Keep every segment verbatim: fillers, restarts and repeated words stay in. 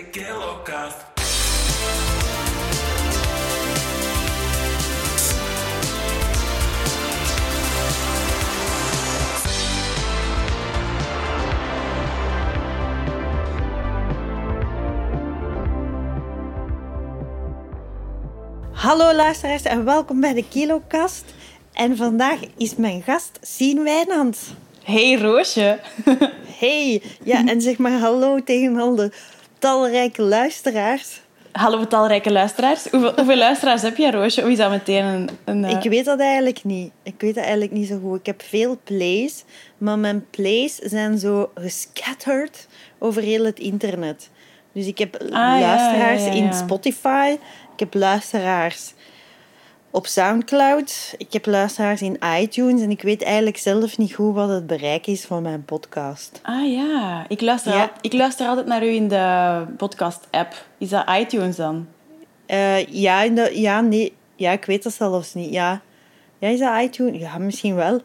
de Kilokast. Hallo luisteraars en welkom bij de Kilokast. En vandaag is mijn gast Sien Wynants. Hey Roosje. Hey, ja, en zeg maar hallo tegen al de talrijke luisteraars. Hallo talrijke luisteraars. Hoeveel, hoeveel luisteraars heb je, Roosje? Of is dat meteen een... een uh... Ik weet dat eigenlijk niet. Ik weet dat eigenlijk niet zo goed. Ik heb veel plays, maar mijn plays zijn zo gescatterd over heel het internet. Dus ik heb ah, luisteraars ja, ja, ja, ja. in Spotify. Ik heb luisteraars op SoundCloud. Ik heb luisteraars in iTunes. En ik weet eigenlijk zelf niet goed wat het bereik is van mijn podcast. Ah ja, ik luister, ja. Al, ik luister altijd naar u in de podcast-app. Is dat iTunes dan? Uh, ja, in de, ja, nee. ja, ik weet dat zelfs niet. Ja, ja is dat iTunes? Ja, misschien wel.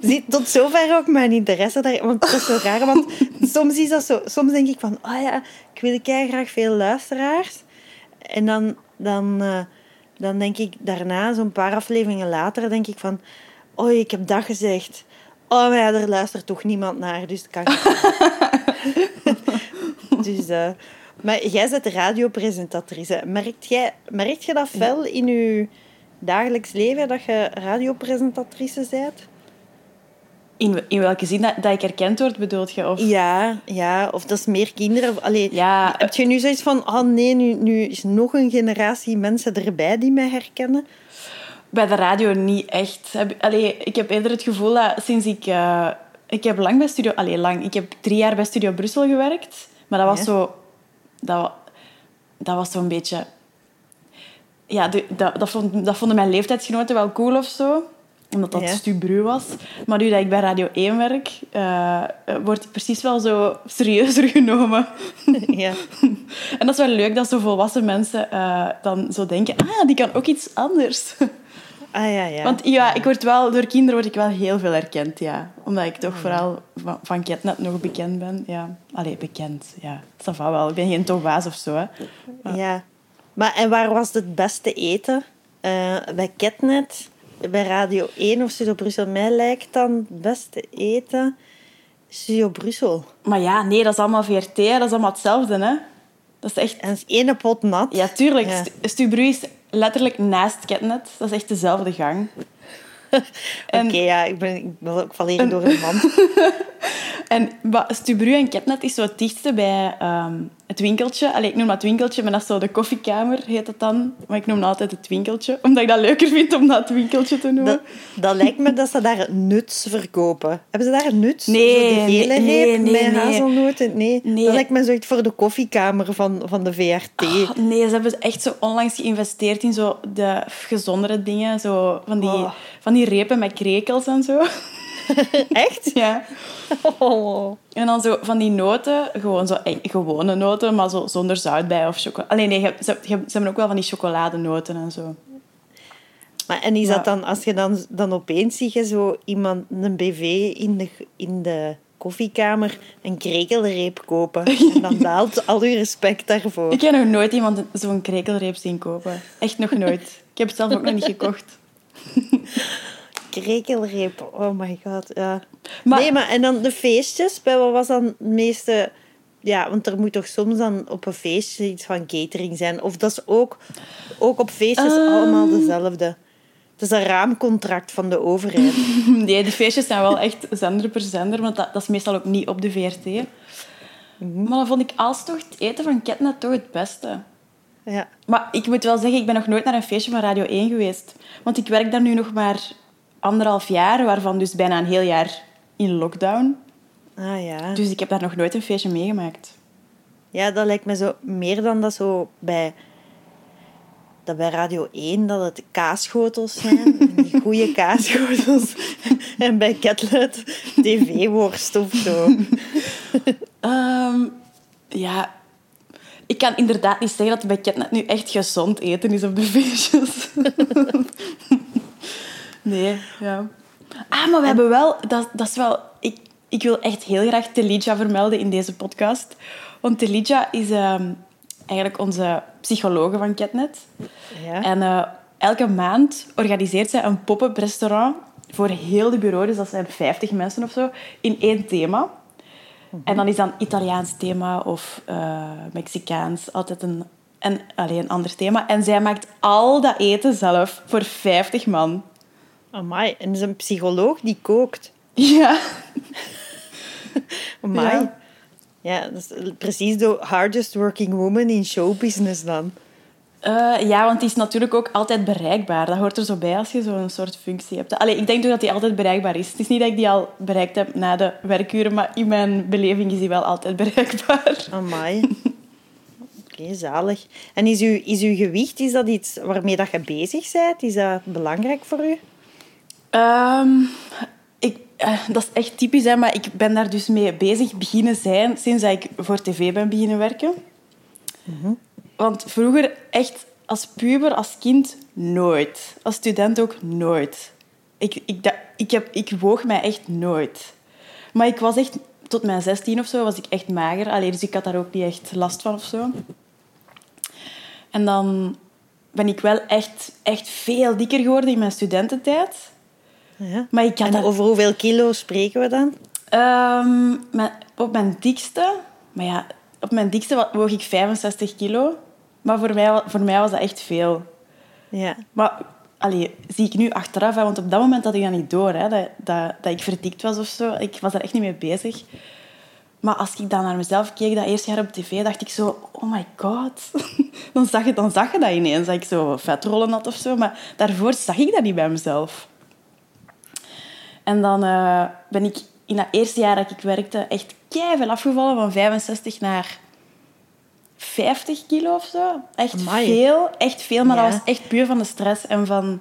Zie, tot zover ook mijn interesse daar, want dat is zo raar. Want soms is dat zo. Soms denk ik van, oh ja, ik wil kei graag veel luisteraars. En dan, dan, uh, dan denk ik daarna, zo'n paar afleveringen later, denk ik van... Oh, ik heb dat gezegd. Oh, maar ja, daar luistert toch niemand naar, dus dat kan ik dus, uh, maar jij bent radiopresentatrice. Merkt jij, merkt je dat fel in je dagelijks leven, dat je radiopresentatrice bent? In, in welke zin? Dat, dat ik erkend word, bedoelt je? Of... Ja, ja, of dat is meer kinderen. Allee, ja. Heb je nu zoiets van... Oh nee, nu, nu is nog een generatie mensen erbij die mij herkennen? Bij de radio niet echt. Allee, ik heb eerder het gevoel dat sinds ik... Uh, ik heb lang bij Studio... Allee, lang. Ik heb drie jaar bij Studio Brussel gewerkt. Maar dat was ja. zo... Dat, dat was zo'n beetje... Ja, de, dat, dat, vond, dat vonden mijn leeftijdsgenoten wel cool of zo. Omdat dat ja. stubru was. Maar nu dat ik bij Radio één werk, uh, word ik precies wel zo serieuzer genomen. Ja. En dat is wel leuk dat zo volwassen mensen uh, dan zo denken... Ah, die kan ook iets anders. Ah, ja, ja. Want ja, ik word wel, door kinderen word ik wel heel veel herkend, ja. Omdat ik toch vooral van, van Ketnet nog bekend ben. Ja. Allee, bekend, ja. Dat valt wel. Ik ben geen tovaas of zo, hè. Maar. Ja. Maar en waar was het beste eten? Uh, bij Ketnet... Bij Radio één of Studio Brussel, mij lijkt dan het beste eten Studio Brussel. Maar ja, nee, dat is allemaal V R T, hè. Dat is allemaal hetzelfde, hè. Dat is echt... En het is één pot nat. Ja, tuurlijk. Ja. Studio Brussel is letterlijk naast Ketnet. Dat is echt dezelfde gang. En... Oké, okay, ja, ik ben, ik ben ook van leren door een man. En Stubru en Ketnet is zo het dichtste bij um, het winkeltje. Allee, ik noem dat het winkeltje, maar dat is zo de koffiekamer, heet dat dan. Maar ik noem dat altijd het winkeltje, omdat ik dat leuker vind om dat het winkeltje te noemen. Dat, dat lijkt me dat ze daar nuts verkopen. Hebben ze daar nuts? Nee, zo die gele nee, reep nee, met nee. hazelnoten? Nee. nee. Dat lijkt me zoiets voor de koffiekamer van, van de V R T. Oh, nee, ze hebben echt zo onlangs geïnvesteerd in zo de gezondere dingen. Zo van, die, oh. van die repen met krekels en zo. Echt? Ja. Oh. En dan zo van die noten, gewoon zo gewone noten, maar zo zonder zout bij of chocolade. Alleen nee, je, ze, je, ze hebben ook wel van die chocoladenoten en zo. Maar en is ja. dat dan, als je dan, dan opeens zie je zo iemand een B V in de, in de koffiekamer een krekelreep kopen. En dan daalt al je respect daarvoor. Ik heb nog nooit iemand zo'n krekelreep zien kopen. Echt nog nooit. Ik heb het zelf ook nog niet gekocht. Krekelreep, oh my god, ja. Maar, nee, maar en dan de feestjes, bij wat was dan het meeste... Ja, want er moet toch soms dan op een feestje iets van catering zijn. Of dat is ook, ook op feestjes um... allemaal dezelfde. Het is een raamcontract van de overheid. Nee, die feestjes zijn wel echt zender per zender, want dat, dat is meestal ook niet op de V R T. Mm-hmm. Maar dan vond ik als toch het eten van Ketnet toch het beste. Ja. Maar ik moet wel zeggen, ik ben nog nooit naar een feestje van Radio één geweest. Want ik werk daar nu nog maar... anderhalf jaar, waarvan dus bijna een heel jaar in lockdown. Ah ja. Dus ik heb daar nog nooit een feestje meegemaakt. Ja, dat lijkt me zo meer dan dat zo bij, dat bij Radio één dat het kaasschotels zijn. Die goede kaasschotels. En bij Ketlet tv-worst of zo. um, ja, ik kan inderdaad niet zeggen dat het bij Ketlet nu echt gezond eten is op de feestjes. Nee, ja. Ah, maar we en... hebben wel... Dat, dat is wel... Ik, Ik wil echt heel graag Telidja vermelden in deze podcast. Want Telidja is uh, eigenlijk onze psychologe van Ketnet. Ja. En uh, elke maand organiseert zij een pop-up restaurant voor heel de bureau. Dus dat zijn vijftig mensen of zo, in één thema. En dan is dan Italiaans thema of uh, Mexicaans altijd een, een, alleen een ander thema. En zij maakt al dat eten zelf voor vijftig man. Amai, en is een psycholoog die kookt. Ja. Amai. Ja, ja, dat is precies de hardest working woman in showbusiness dan. Uh, ja, want die is natuurlijk ook altijd bereikbaar. Dat hoort er zo bij als je zo'n soort functie hebt. Allee, ik denk toch dat die altijd bereikbaar is. Het is niet dat ik die al bereikt heb na de werkuren, maar in mijn beleving is die wel altijd bereikbaar. Amai. Oké, okay, zalig. En is uw, is uw gewicht, is dat iets waarmee dat je bezig bent? Is dat belangrijk voor u? Um, ik, uh, dat is echt typisch, hè, maar ik ben daar dus mee bezig beginnen zijn sinds dat ik voor tv ben beginnen werken. Mm-hmm. Want vroeger, echt als puber, als kind, nooit. Als student ook nooit. Ik, ik, da, ik, heb, ik woog mij echt nooit. Maar ik was echt, tot mijn zestien of zo, was ik echt mager. Allee, dus ik had daar ook niet echt last van of zo. En dan ben ik wel echt, echt veel dikker geworden in mijn studententijd. Ja. Maar ik had en dat... over hoeveel kilo spreken we dan? Um, mijn, op mijn dikste... Maar ja... Op mijn dikste woog ik vijfenzestig kilo. Maar voor mij, voor mij was dat echt veel. Ja. Maar allee, zie ik nu achteraf. Hè, want op dat moment had ik dat niet door. Hè, dat, dat, dat ik verdikt was of zo. Ik was daar echt niet mee bezig. Maar als ik dan naar mezelf keek, dat eerste jaar op tv, dacht ik zo... Oh my god. Dan zag je, dan zag je dat ineens. Dat ik zo vetrollen had of zo. Maar daarvoor zag ik dat niet bij mezelf. En dan uh, ben ik... In dat eerste jaar dat ik werkte, echt keiveel afgevallen. Van vijfenzestig naar vijftig kilo of zo. Echt Amai. veel. Echt veel, maar ja. Dat was echt puur van de stress. En, van...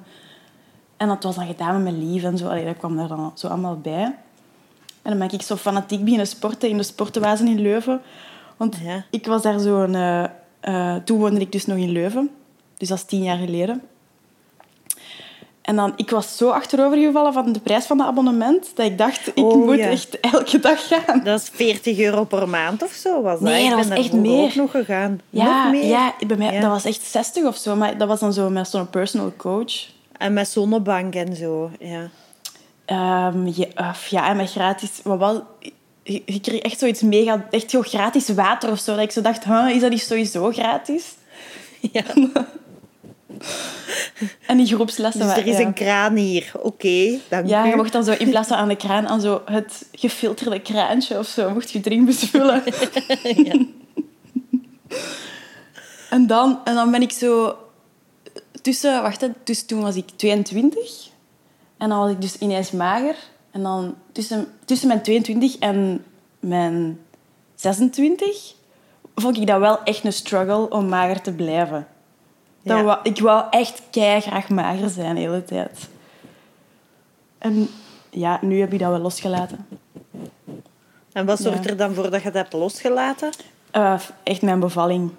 en dat was dan gedaan met mijn lief en zo. Allee, dat kwam daar dan zo allemaal bij. En dan ben ik zo fanatiek beginnen sporten in de sportenwazen in Leuven. Want ja. ik was daar zo'n... Uh, uh, toen woonde ik dus nog in Leuven. Dus dat is tien jaar geleden. En dan, ik was zo achterovergevallen van de prijs van het abonnement, dat ik dacht, ik oh, moet ja. echt elke dag gaan. Dat is veertig euro per maand of zo, was dat? Nee, dat ik ben was echt meer. Ook nog gegaan. Ja, nog meer. Ja, bij mij, ja, dat was echt zestig of zo. Maar dat was dan zo met zo'n personal coach. En met zonnebank en zo, ja. Um, ja, ja, en met gratis... Wat was, ik kreeg echt zoiets mega... Echt zo gratis water of zo. Dat ik zo dacht, huh, is dat niet sowieso gratis? Ja. En die groepslessen... Dus er is een kraan hier. Oké, okay, dank u. Ja, je mocht dan zo in plaats van aan de kraan, aan zo het gefilterde kraantje of zo, mocht je drink bespullen. Ja. En, dan, en dan ben ik zo... Tussen... Wacht, dus toen was ik tweeëntwintig. En dan was ik dus ineens mager. En dan tussen, tussen mijn tweeëntwintig en mijn zesentwintig vond ik dat wel echt een struggle om mager te blijven. Ja. Dat wou, ik wou echt keigraag mager zijn de hele tijd. En ja, nu heb ik dat wel losgelaten. En wat zorgt ja. er dan voor dat je dat hebt losgelaten? Uh, echt mijn bevalling.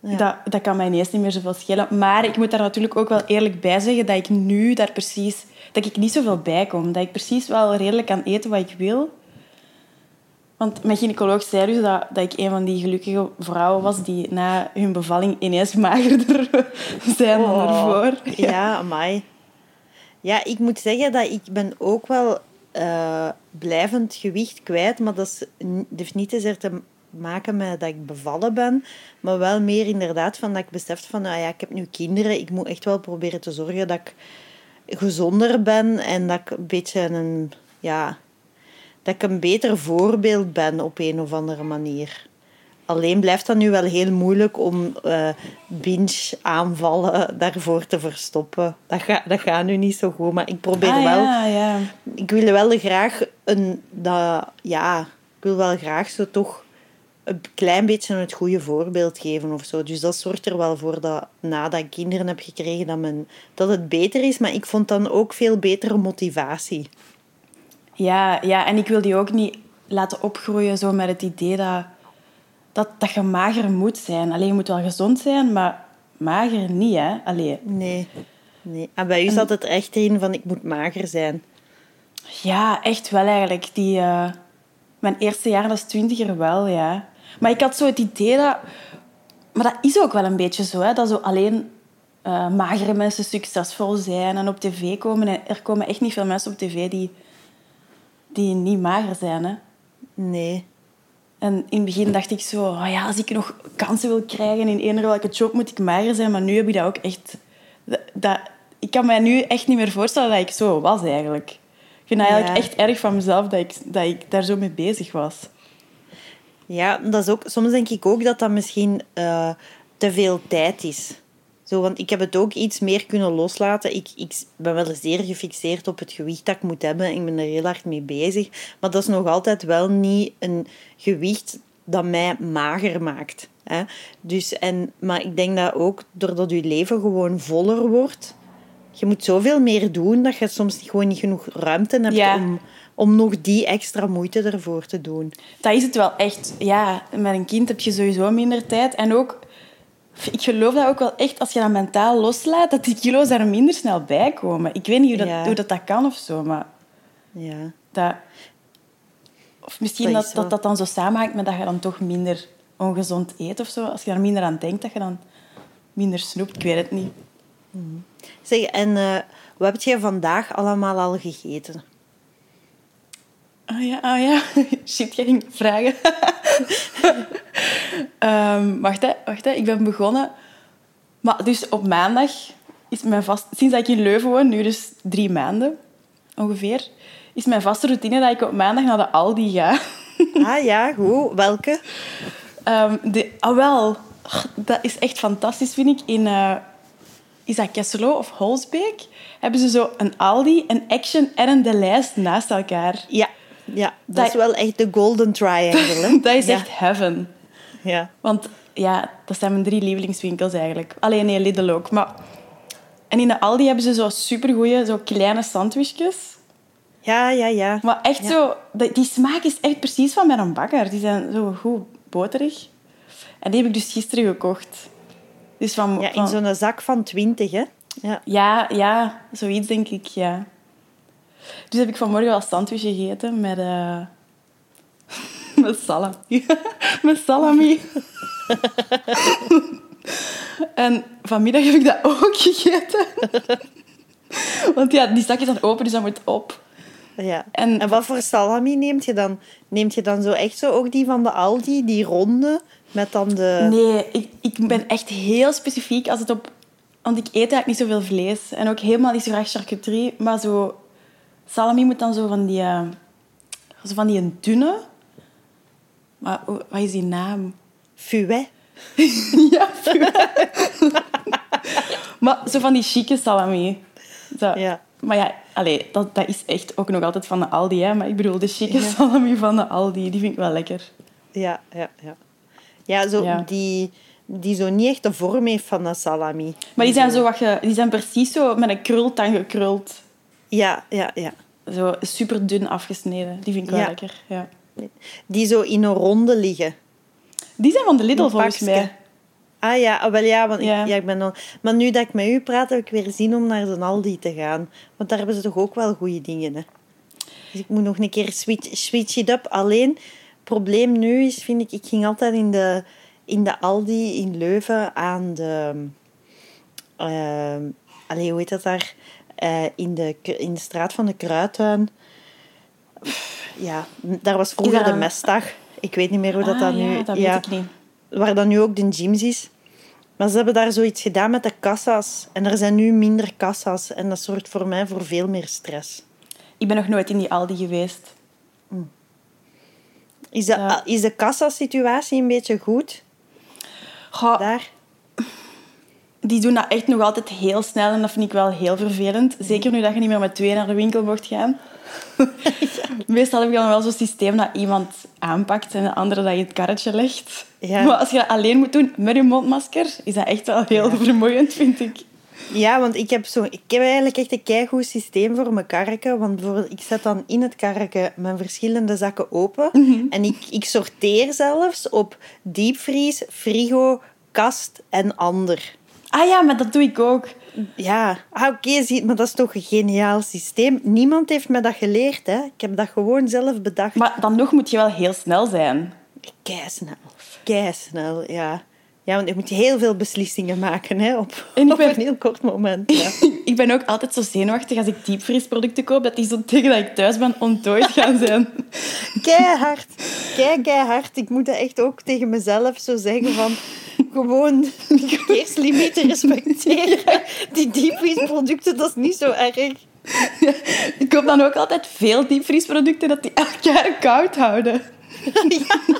Ja. Dat, dat kan mij ineens niet meer zoveel schelen. Maar ik moet daar natuurlijk ook wel eerlijk bij zeggen dat ik nu daar precies... Dat ik niet zoveel bij kom. Dat ik precies wel redelijk kan eten wat ik wil. Want mijn gynaecoloog zei dus dat, dat ik een van die gelukkige vrouwen was die na hun bevalling ineens magerder zijn oh, dan ervoor. Ja, ja, amai. Ja, ik moet zeggen dat ik ben ook wel uh, blijvend gewicht kwijt. Maar dat, is, dat heeft niet eens te maken met dat ik bevallen ben. Maar wel meer inderdaad van dat ik besef van... Ah ja, ik heb nu kinderen. Ik moet echt wel proberen te zorgen dat ik gezonder ben. En dat ik een beetje een... Ja, dat ik een beter voorbeeld ben op een of andere manier. Alleen blijft dat nu wel heel moeilijk om uh, binge-aanvallen daarvoor te verstoppen. Dat, ga, dat gaat nu niet zo goed, maar ik probeer ah, wel... Ja, ja. Ik wil wel graag een... Dat, ja, ik wil wel graag zo toch een klein beetje het goede voorbeeld geven of zo. Dus dat zorgt er wel voor dat nadat ik kinderen heb gekregen dat, men, dat het beter is. Maar ik vond dan ook veel betere motivatie. Ja, ja, en ik wil die ook niet laten opgroeien zo met het idee dat, dat, dat je mager moet zijn. Allee, je moet wel gezond zijn, maar mager niet, hè? Allee. Nee, nee. En bij u zat het echt in van ik moet mager zijn. Ja, echt wel eigenlijk. Die, uh, mijn eerste jaar als twintiger wel, ja. Maar ik had zo het idee dat... Maar dat is ook wel een beetje zo, hè, dat zo alleen uh, magere mensen succesvol zijn en op tv komen. En er komen echt niet veel mensen op tv die, die niet mager zijn, hè. Nee. En in het begin dacht ik zo... Oh ja, als ik nog kansen wil krijgen in eender welke job, moet ik mager zijn. Maar nu heb ik dat ook echt... Dat, dat, ik kan mij nu echt niet meer voorstellen dat ik zo was, eigenlijk. Ik vind dat eigenlijk ja. echt erg van mezelf dat ik, dat ik daar zo mee bezig was. Ja, dat is ook... Soms denk ik ook dat dat misschien uh, te veel tijd is. Zo, want ik heb het ook iets meer kunnen loslaten. Ik, ik ben wel zeer gefixeerd op het gewicht dat ik moet hebben. Ik ben er heel hard mee bezig. Maar dat is nog altijd wel niet een gewicht dat mij mager maakt. Hè? Dus, en, maar ik denk dat ook doordat je leven gewoon voller wordt... Je moet zoveel meer doen dat je soms gewoon niet genoeg ruimte hebt ja. om, om nog die extra moeite ervoor te doen. Dat is het wel echt. Ja, met een kind heb je sowieso minder tijd. En ook... Ik geloof dat ook wel echt, als je dat mentaal loslaat, dat die kilo's er minder snel bij komen. Ik weet niet hoe dat, ja. hoe dat, dat kan of zo, maar... Ja. Dat, of misschien dat dat, dat dat dan zo samenhangt met dat je dan toch minder ongezond eet of zo. Als je daar minder aan denkt, dat je dan minder snoept. Ik weet het niet. Mm-hmm. Zeg, en uh, wat heb jij vandaag allemaal al gegeten? Oh ja, oh ja. Shit, jij ging vragen. um, wacht, hè, wacht, hè. Ik ben begonnen. Maar dus op maandag is mijn vast... Sinds dat ik in Leuven woon, nu dus drie maanden ongeveer, is mijn vaste routine dat ik op maandag naar de Aldi ga. Ah ja, goed. Welke? Um, de, ah wel, dat is echt fantastisch, vind ik. In... Uh, Is dat Kessel-Lo of Holsbeek? Hebben ze zo een Aldi, een Action en een Delhaize naast elkaar. Ja, ja dat, dat is wel echt de golden triangle. Hè? Dat is ja. echt heaven. Ja. Want ja, dat zijn mijn drie lievelingswinkels eigenlijk. Alleen nee, Lidl ook. Maar... En in de Aldi hebben ze zo supergoeie, zo kleine sandwichjes. Ja, ja, ja. Maar echt ja. zo... Die smaak is echt precies van mijn bakker. Die zijn zo goed boterig. En die heb ik dus gisteren gekocht. Dus van, ja, in zo'n zak van twintig, hè? Ja. ja, ja, zoiets denk ik, ja. Dus heb ik vanmorgen wel sandwich gegeten met... Uh, met salami. met salami. En vanmiddag heb ik dat ook gegeten. Want ja, die zak is dan open, dus dat moet op. Ja. En, en wat voor salami neemt je dan? Neemt je dan zo echt zo ook die van de Aldi, die ronde... Met dan de... Nee, ik, ik ben echt heel specifiek als het op... Want ik eet eigenlijk niet zoveel vlees. En ook helemaal niet zo graag charcuterie. Maar zo... Salami moet dan zo van die... Uh, zo van die dunne... Maar wat is die naam? Fouwé. Ja, Fouwé. Maar zo van die chique salami. Zo. Ja. Maar ja, allee, dat, dat is echt ook nog altijd van de Aldi. Hè? Maar ik bedoel, de chique ja. salami van de Aldi. Die vind ik wel lekker. Ja, ja, ja. Ja, zo ja. Die, die zo niet echt de vorm heeft van dat salami. Maar die zijn, zo wat ge, die zijn precies zo met een krultang gekruld. Ja, ja, ja. Zo super dun afgesneden. Die vind ik wel ja. lekker. Ja. Die zo in een ronde liggen. Die zijn van de Lidl, volgens mij. Ah ja, wel ja, want ja. Ik, ja, ik ben al... Maar nu dat ik met u praat, heb ik weer zin om naar de Aldi te gaan. Want daar hebben ze toch ook wel goede dingen, hè? Dus ik moet nog een keer switch, switch it up. Alleen... probleem nu is, vind ik, ik ging altijd in de, in de Aldi in Leuven aan de... Uh, allee, hoe heet dat daar? Uh, in, de, in de straat van de Kruidtuin. Ja, daar was vroeger ja. de mestdag. Ik weet niet meer hoe dat, ah, dat nu... Ja, dat ja, weet ik niet. Waar dan nu ook de gyms is. Maar ze hebben daar zoiets gedaan met de kassa's. En er zijn nu minder kassa's. En dat zorgt voor mij voor veel meer stress. Ik ben nog nooit in die Aldi geweest. Mm. Is de, ja. is de kassasituatie een beetje goed? Goh, daar? Die doen dat echt nog altijd heel snel en dat vind ik wel heel vervelend. Zeker nu dat je niet meer met twee naar de winkel mocht gaan. Ja. Meestal heb je dan wel zo'n systeem dat iemand aanpakt en de andere dat je het karretje legt. Ja. Maar als je dat alleen moet doen met je mondmasker, is dat echt wel heel ja. vermoeiend, vind ik. Ja, want ik heb, zo, ik heb eigenlijk echt een keigoed systeem voor mijn karreken. Want ik zet dan in het karreken mijn verschillende zakken open. Mm-hmm. En ik, ik sorteer zelfs op diepvries, frigo, kast en ander. Ah ja, maar dat doe ik ook. Ja, ah, oké, okay, maar dat is toch een geniaal systeem. Niemand heeft me dat geleerd, hè. Ik heb dat gewoon zelf bedacht. Maar dan nog moet je wel heel snel zijn. Keisnel. Keisnel, ja. Ja, want je moet heel veel beslissingen maken, hè, op, op ben... een heel kort moment. Ja. Ik ben ook altijd zo zenuwachtig als ik diepvriesproducten koop, dat die zo tegen dat ik thuis ben ontdooid gaan zijn. Keihard. Kei, keihard. Ik moet dat echt ook tegen mezelf zo zeggen van... Gewoon verkeerslimieten respecteren. Ja. Die diepvriesproducten, dat is niet zo erg. Ja. Ik koop dan ook altijd veel diepvriesproducten dat die elk jaar koud houden. Ja.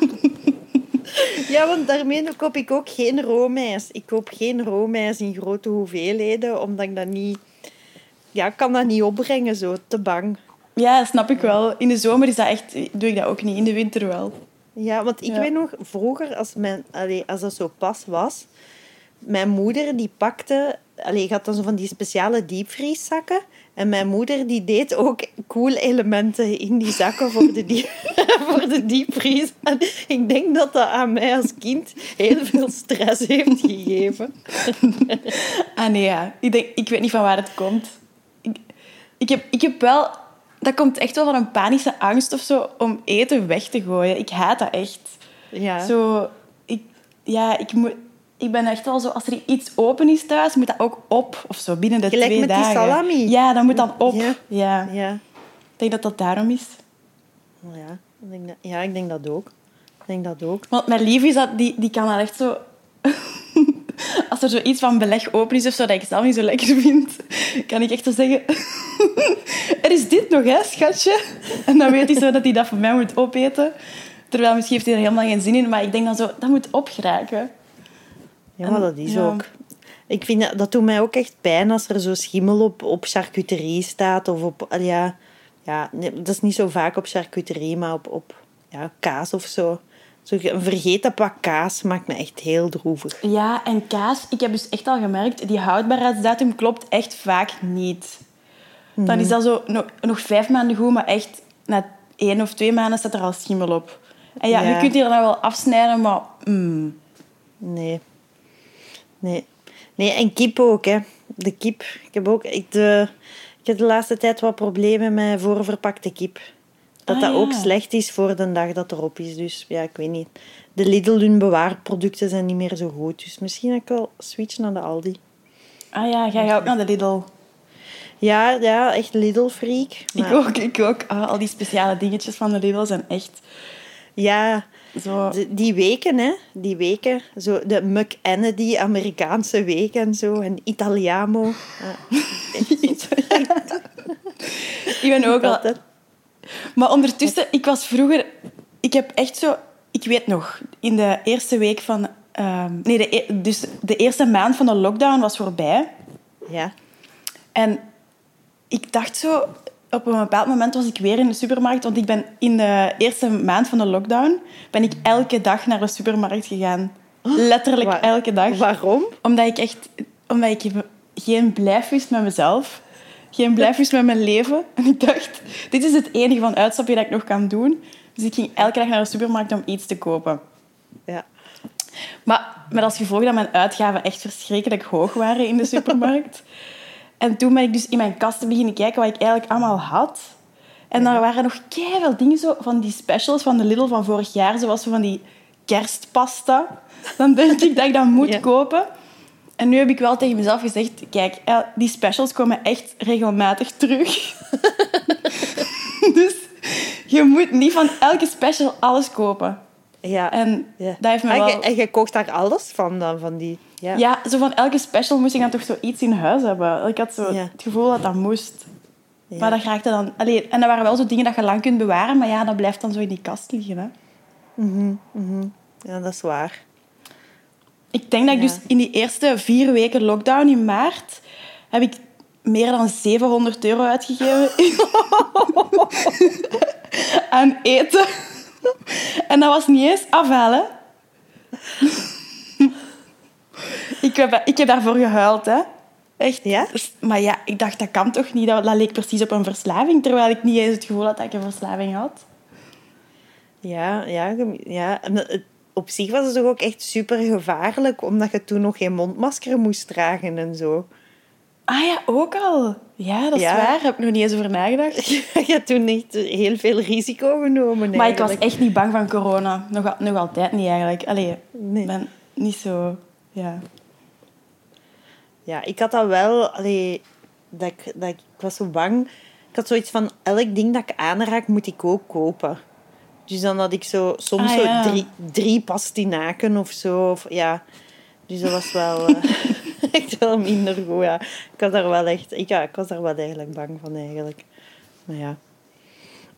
Ja, want daarmee koop ik ook geen roomijs. Ik koop geen roomijs in grote hoeveelheden, omdat ik dat niet... Ja, ik kan dat niet opbrengen, zo. Te bang. Ja, snap ik wel. In de zomer is dat echt, doe ik dat ook niet. In de winter wel. Ja, want ik ja. weet nog, vroeger, als, mijn, allee, als dat zo pas was... Mijn moeder, die pakte... Allee, ik had dan zo van die speciale diepvrieszakken. En mijn moeder, die deed ook cool elementen in die zakken voor de, diep, voor de diepvries. En ik denk dat dat aan mij als kind heel veel stress heeft gegeven. Ah nee, ja. Ik, denk, ik weet niet van waar het komt. Ik, ik, heb, ik heb wel... Dat komt echt wel van een panische angst of zo om eten weg te gooien. Ik haat dat echt. Ja. Zo... Ik, ja, ik moet... Ik ben echt wel zo, als er iets open is thuis, moet dat ook op. Of zo, binnen de Gelijk twee dagen. Gelijk met die salami. Ja, dat moet dan op. Ja. Ja. Ja. Ik denk dat dat daarom is. Ja, ik denk dat, ja, ik denk dat ook. Ik denk dat ook. Want mijn lief is dat, die, die kan dan echt zo... Als er zoiets van beleg open is of zo, dat ik zelf niet zo lekker vind, kan ik echt zo zeggen... Er is dit nog, hè, schatje? En dan weet hij zo dat hij dat van mij moet opeten. Terwijl misschien heeft hij er helemaal geen zin in, maar ik denk dan zo, dat moet opgeraken. Ja, dat is ja. ook. Ik vind dat, dat doet mij ook echt pijn als er zo schimmel op, op charcuterie staat. Of op, ja, ja, dat is niet zo vaak op charcuterie, maar op, op ja, kaas of zo. Zo een vergeten pak kaas maakt me echt heel droevig. Ja, en kaas, ik heb dus echt al gemerkt, die houdbaarheidsdatum klopt echt vaak niet. Dan mm. is dat zo nog, nog vijf maanden goed, maar echt na één of twee maanden staat er al schimmel op. En ja, ja. je kunt hier dan wel afsnijden, maar... Mm. Nee. Nee. nee, en kip ook, hè. De kip. Ik heb ook... Ik, de, ik heb de laatste tijd wat problemen met voorverpakte kip. Dat ah, dat ja. ook slecht is voor de dag dat erop is. Dus ja, ik weet niet. De Lidl, hun bewaarproducten zijn niet meer zo goed. Dus misschien heb ik wel switch naar de Aldi. Ah ja, jij gaat ook naar de Lidl. Ja, ja echt Lidl-freak. Maar... Ik ook, ik ook. Ah, al die speciale dingetjes van de Lidl zijn echt... Ja... Zo. Die weken, hè. Die weken. Zo de McEnedy, Amerikaanse weken en zo. En Italiamo. Ah. Ik ben ook al... Maar ondertussen, ik was vroeger... Ik heb echt zo... Ik weet nog, in de eerste week van... Uh, nee, de e- dus de eerste maand van de lockdown was voorbij. Ja. En ik dacht zo... Op een bepaald moment was ik weer in de supermarkt, want ik ben in de eerste maand van de lockdown ben ik elke dag naar de supermarkt gegaan. Oh, Letterlijk waar, elke dag. Waarom? Omdat ik echt, omdat ik geen blijf wist met mezelf, geen blijf wist met mijn leven. En ik dacht, dit is het enige van uitstapje dat ik nog kan doen. Dus ik ging elke dag naar de supermarkt om iets te kopen. Ja. Maar met als gevolg dat mijn uitgaven echt verschrikkelijk hoog waren in de supermarkt. En toen ben ik dus in mijn kasten beginnen kijken wat ik eigenlijk allemaal had. En daar waren nog keiveel dingen zo van die specials van de Lidl van vorig jaar. Zoals van die kerstpasta. Dan denk ik dat ik dat moet ja. kopen. En nu heb ik wel tegen mezelf gezegd... Kijk, die specials komen echt regelmatig terug. Dus je moet niet van elke special alles kopen. Ja. En ja. dat heeft me wel... En je koopt daar alles van dan, van die... Ja. ja, zo van elke special moest ik dan toch zoiets in huis hebben. Ik had zo ja. het gevoel dat dat moest. Ja. Maar dat raakte dan... Allee, en dat waren wel zo dingen dat je lang kunt bewaren, maar ja, dat blijft dan zo in die kast liggen. Hè. Mm-hmm, mm-hmm. Ja, dat is waar. Ik denk dat ik ja. dus in die eerste vier weken lockdown in maart heb ik meer dan zevenhonderd euro uitgegeven aan eten. En dat was niet eens afhalen. Ik heb, ik heb daarvoor gehuild, hè. Echt. Ja? Maar ja, ik dacht, dat kan toch niet? Dat, dat leek precies op een verslaving, terwijl ik niet eens het gevoel had dat ik een verslaving had. Ja, ja, ja. Op zich was het toch ook echt super gevaarlijk, omdat je toen nog geen mondmasker moest dragen en zo. Ah ja, ook al. Ja, dat is ja. waar. Heb ik nog niet eens over nagedacht. Je hebt toen echt heel veel risico genomen. Maar eigenlijk. Ik was echt niet bang van corona. Nog, al, nog altijd niet eigenlijk. Allee, nee. ben niet zo... Ja. Ja, ik had dat wel... Allee, dat ik, dat ik, ik was zo bang. Ik had zoiets van, elk ding dat ik aanraak, moet ik ook kopen. Dus dan had ik zo, soms ah, ja. zo drie, drie pastinaken of zo. Of, ja. Dus dat was wel... uh, echt wel minder goed, ja. Ik was daar wel echt... Ik, ja, ik was daar wel eigenlijk bang van, eigenlijk. Maar ja.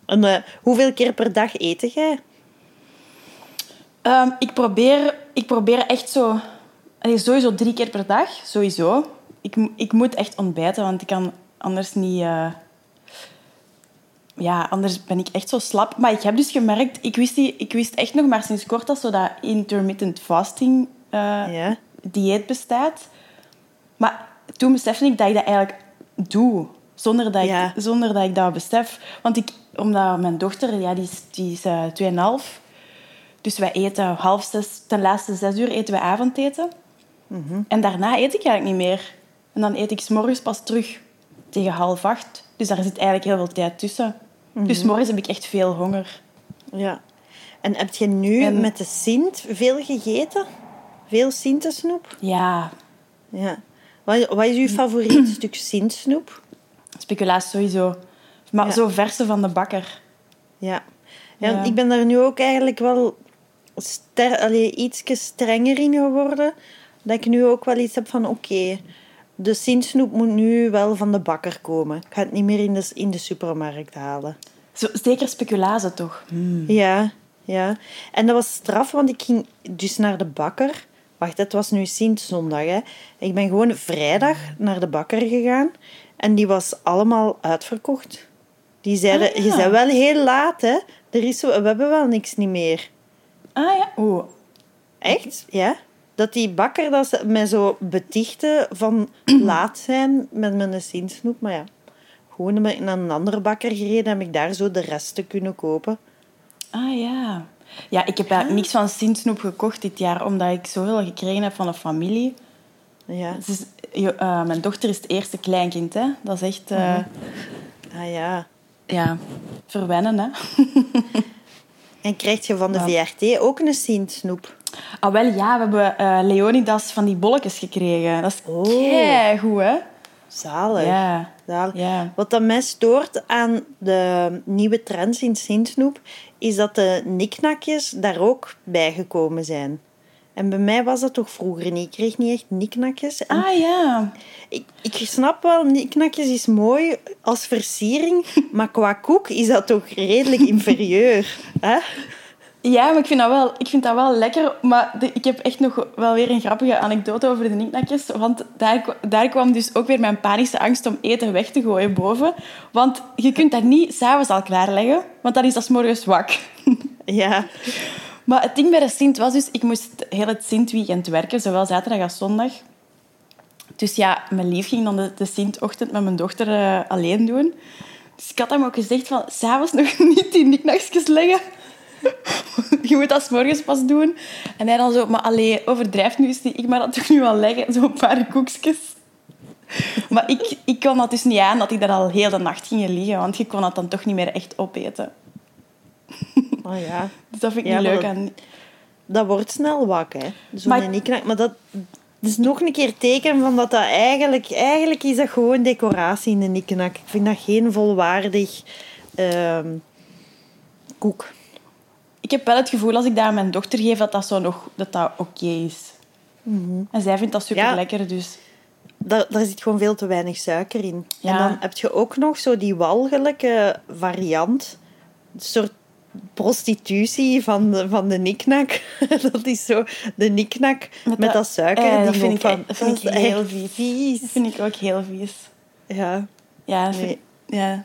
En uh, hoeveel keer per dag eten jij? Um, ik, probeer, ik probeer echt zo... Sowieso drie keer per dag, sowieso. Ik, ik moet echt ontbijten, want ik kan anders niet... Uh, ja, anders ben ik echt zo slap. Maar ik heb dus gemerkt... Ik wist, die, ik wist echt nog maar sinds kort dat zo dat intermittent fasting uh, ja. dieet bestaat... Maar toen besefte ik dat ik dat eigenlijk doe, zonder dat ik, ja. zonder dat, ik dat besef. Want ik, omdat mijn dochter, ja, die is, die is uh, twee en een half. Dus wij eten half zes, ten laatste zes uur eten we avondeten. Mm-hmm. En daarna eet ik eigenlijk niet meer. En dan eet ik 's morgens pas terug tegen half acht. Dus daar zit eigenlijk heel veel tijd tussen. Mm-hmm. Dus 's morgens heb ik echt veel honger. Ja. En heb je nu en... met de Sint veel gegeten? Veel Sintensnoep? Ja. Ja. Wat is uw favoriet stuk Sintsnoep? Speculaas sowieso. Maar ja. zo verse van de bakker. Ja. Ja, ja. Ik ben daar nu ook eigenlijk wel ster- allee, ietsje strenger in geworden. Dat ik nu ook wel iets heb van... Oké, okay, de Sintsnoep moet nu wel van de bakker komen. Ik ga het niet meer in de, in de supermarkt halen. Zo, zeker speculazen toch? Mm. Ja, ja. En dat was straf, want ik ging dus naar de bakker... Wacht, het was nu sinds zondag, hè. Ik ben gewoon vrijdag naar de bakker gegaan. En die was allemaal uitverkocht. Die zeiden, ah, ja. je bent wel heel laat, hè. Er is zo, we hebben wel niks niet meer. Ah ja, oh. Echt? Ja. Dat die bakker dat ze mij zo betichten van laat zijn met mijn Sintsnoep. Maar ja, gewoon ben ik naar een andere bakker gereden en heb ik daar zo de resten kunnen kopen. Ah ja. Ja, ik heb eigenlijk niks van Sintsnoep gekocht dit jaar, omdat ik zoveel gekregen heb van de familie. Ja. Dus, uh, mijn dochter is het eerste kleinkind, hè. Dat is echt... Uh, mm-hmm. Ah ja. Ja, verwennen, hè. En krijg je van de ja. V R T ook een Sintsnoep? Ah, wel ja. We hebben uh, Leonidas van die bolletjes gekregen. Dat is oh. keigoed, hè. Zalig. Ja. Zalig. Ja. Wat dat mij stoort aan de nieuwe trends in Sintsnoep... is dat de niknakjes daar ook bijgekomen zijn. En bij mij was dat toch vroeger niet. Ik kreeg niet echt niknakjes. En ah ja. Ik, ik snap wel, niknakjes is mooi als versiering, maar qua koek is dat toch redelijk inferieur. Hè? Ja, maar ik vind dat wel, ik vind dat wel lekker. Maar de, ik heb echt nog wel weer een grappige anekdote over de niknakjes. Want daar, daar kwam dus ook weer mijn panische angst om eten weg te gooien boven. Want je kunt dat niet s'avonds al klaarleggen, want dan is dat 's morgens wak. Ja. Maar het ding bij de Sint was dus... Ik moest heel het Sint-weekend werken, zowel zaterdag als zondag. Dus ja, mijn lief ging dan de, de Sint-ochtend met mijn dochter uh, alleen doen. Dus ik had hem ook gezegd van... S'avonds nog niet die niknakjes leggen. Je moet dat 's morgens pas doen. En hij dan zo, maar allee, overdrijf nu eens niet. Ik mag dat toch nu wel leggen, zo'n paar koekjes. Maar ik, ik kon dat dus niet aan dat ik daar al heel de nacht ging liggen. Want je kon dat dan toch niet meer echt opeten. Oh ja. Dus dat vind ik ja, niet leuk dat, aan... Dat wordt snel wak, hè. Zo'n maar, niknak, maar dat, dat is nog een keer teken van dat dat eigenlijk... Eigenlijk is dat gewoon decoratie in de niknak. Ik vind dat geen volwaardig uh, koek. Ik heb wel het gevoel, als ik dat aan mijn dochter geef, dat dat, zo nog, dat, dat oké is. Mm-hmm. En zij vindt dat super lekker, ja, dus... Daar, daar zit gewoon veel te weinig suiker in. Ja. En dan heb je ook nog zo die walgelijke variant. Een soort prostitutie van de, van de niknak. Dat is zo de niknak met, met dat suiker. Eh, dat vind ik, van, dat vind dat ik heel vies. vies. Dat vind ik ook heel vies. Ja. Ja. Nee. Vind, ja.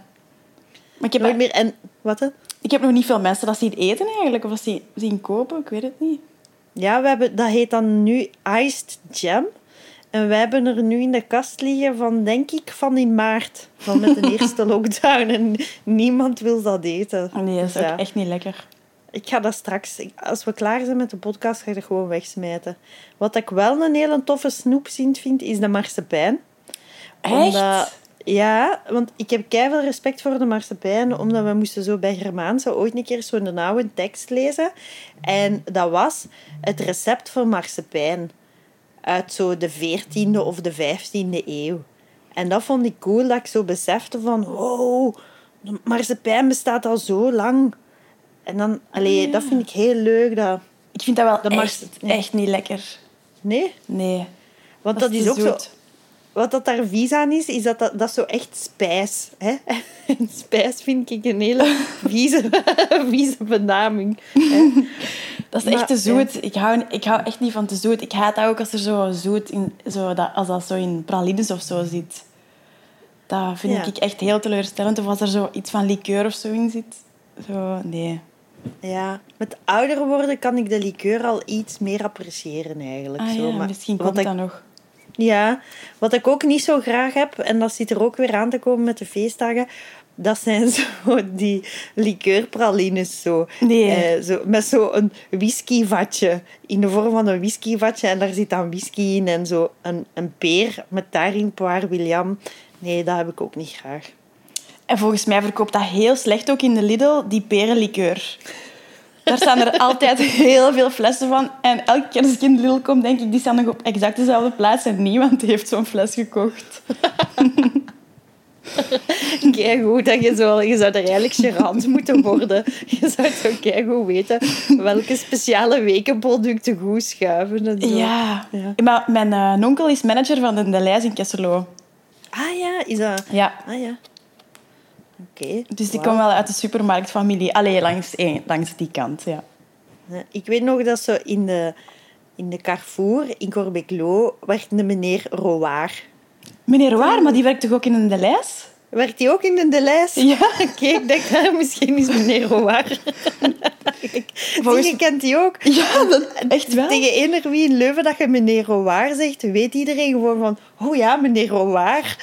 Maar ik heb... Nog meer, en, wat hè? Ik heb nog niet veel mensen dat zien eten eigenlijk, of dat zien, zien kopen, ik weet het niet. Ja, we hebben, dat heet dan nu Iced Jam. En wij hebben er nu in de kast liggen van, denk ik, van in maart. Van met de eerste lockdown en niemand wil dat eten. Nee, dat is dus, ook ja. echt niet lekker. Ik ga dat straks, als we klaar zijn met de podcast, ga ik dat gewoon wegsmijten. Wat ik wel een hele toffe snoep vind, is de marsepein. Echt? Omdat, ja, want ik heb keiveel respect voor de marsepein, omdat we moesten zo bij Germaanse ooit een keer zo'n oude tekst lezen. En dat was het recept voor marsepein uit zo de veertiende of de vijftiende eeuw. En dat vond ik cool, dat ik zo besefte van... Wow, marsepein bestaat al zo lang. En dan... Allee, ja. Dat vind ik heel leuk. Dat, ik vind dat wel dat echt, marse... nee. echt niet lekker. Nee? Nee. Want dat, dat is, is ook zoet. Zo... Wat dat daar vies aan is, is dat dat, dat zo echt spijs. Hè? En spijs vind ik een hele vieze, vieze benaming. Hè? Dat is maar, echt te zoet. Ja. Ik, hou, ik hou echt niet van te zoet. Ik haat dat ook als er zo zoet in, zo dat, als dat zo in pralines of zo zit. Dat vind ja. ik echt heel teleurstellend. Of als er zo iets van likeur of zo in zit. Zo, nee. Ja, met ouder worden kan ik de likeur al iets meer appreciëren eigenlijk. Ah, zo. Ja, maar, misschien komt dat ik... nog. Ja, wat ik ook niet zo graag heb, en dat zit er ook weer aan te komen met de feestdagen, dat zijn zo die likeurpralines zo. Nee. Eh, zo met zo'n whiskyvatje, in de vorm van een whiskyvatje, en daar zit dan whisky in en zo een, een peer met daarin Poire William. Nee, dat heb ik ook niet graag. En volgens mij verkoopt dat heel slecht ook in de Lidl, die perenlikeur. Daar staan er altijd heel veel flessen van. En elke keer als ik in de Lidl kom, denk ik, die staan nog op exact dezelfde plaats. En niemand heeft zo'n fles gekocht. Keigoed, dat je, zo, je zou er eigenlijk gerand moeten worden. Je zou zo keigoed weten welke speciale wekenproducten goed schuiven. En zo. Ja. ja, maar mijn uh, onkel is manager van de Delhaize in Kessel-Lo. Ah ja, is dat... Ja. Ah ja. Okay, dus die wow. kwam wel uit de supermarktfamilie. Allee, langs, langs die kant, ja. Ik weet nog dat zo in de, in de Carrefour, in Korbeek-Lo, werkte de meneer Roar. Meneer Roar, maar die werkt toch ook in een Delhaize? Werkt die ook in een Delhaize? Ja. Oké, okay, ik denk, daar misschien is meneer Roar. Volgens... Je kent die ook. Ja, dat, echt wel. Tegen eender wie in Leuven dat je meneer Roar zegt, weet iedereen gewoon van... Oh ja, meneer Roar...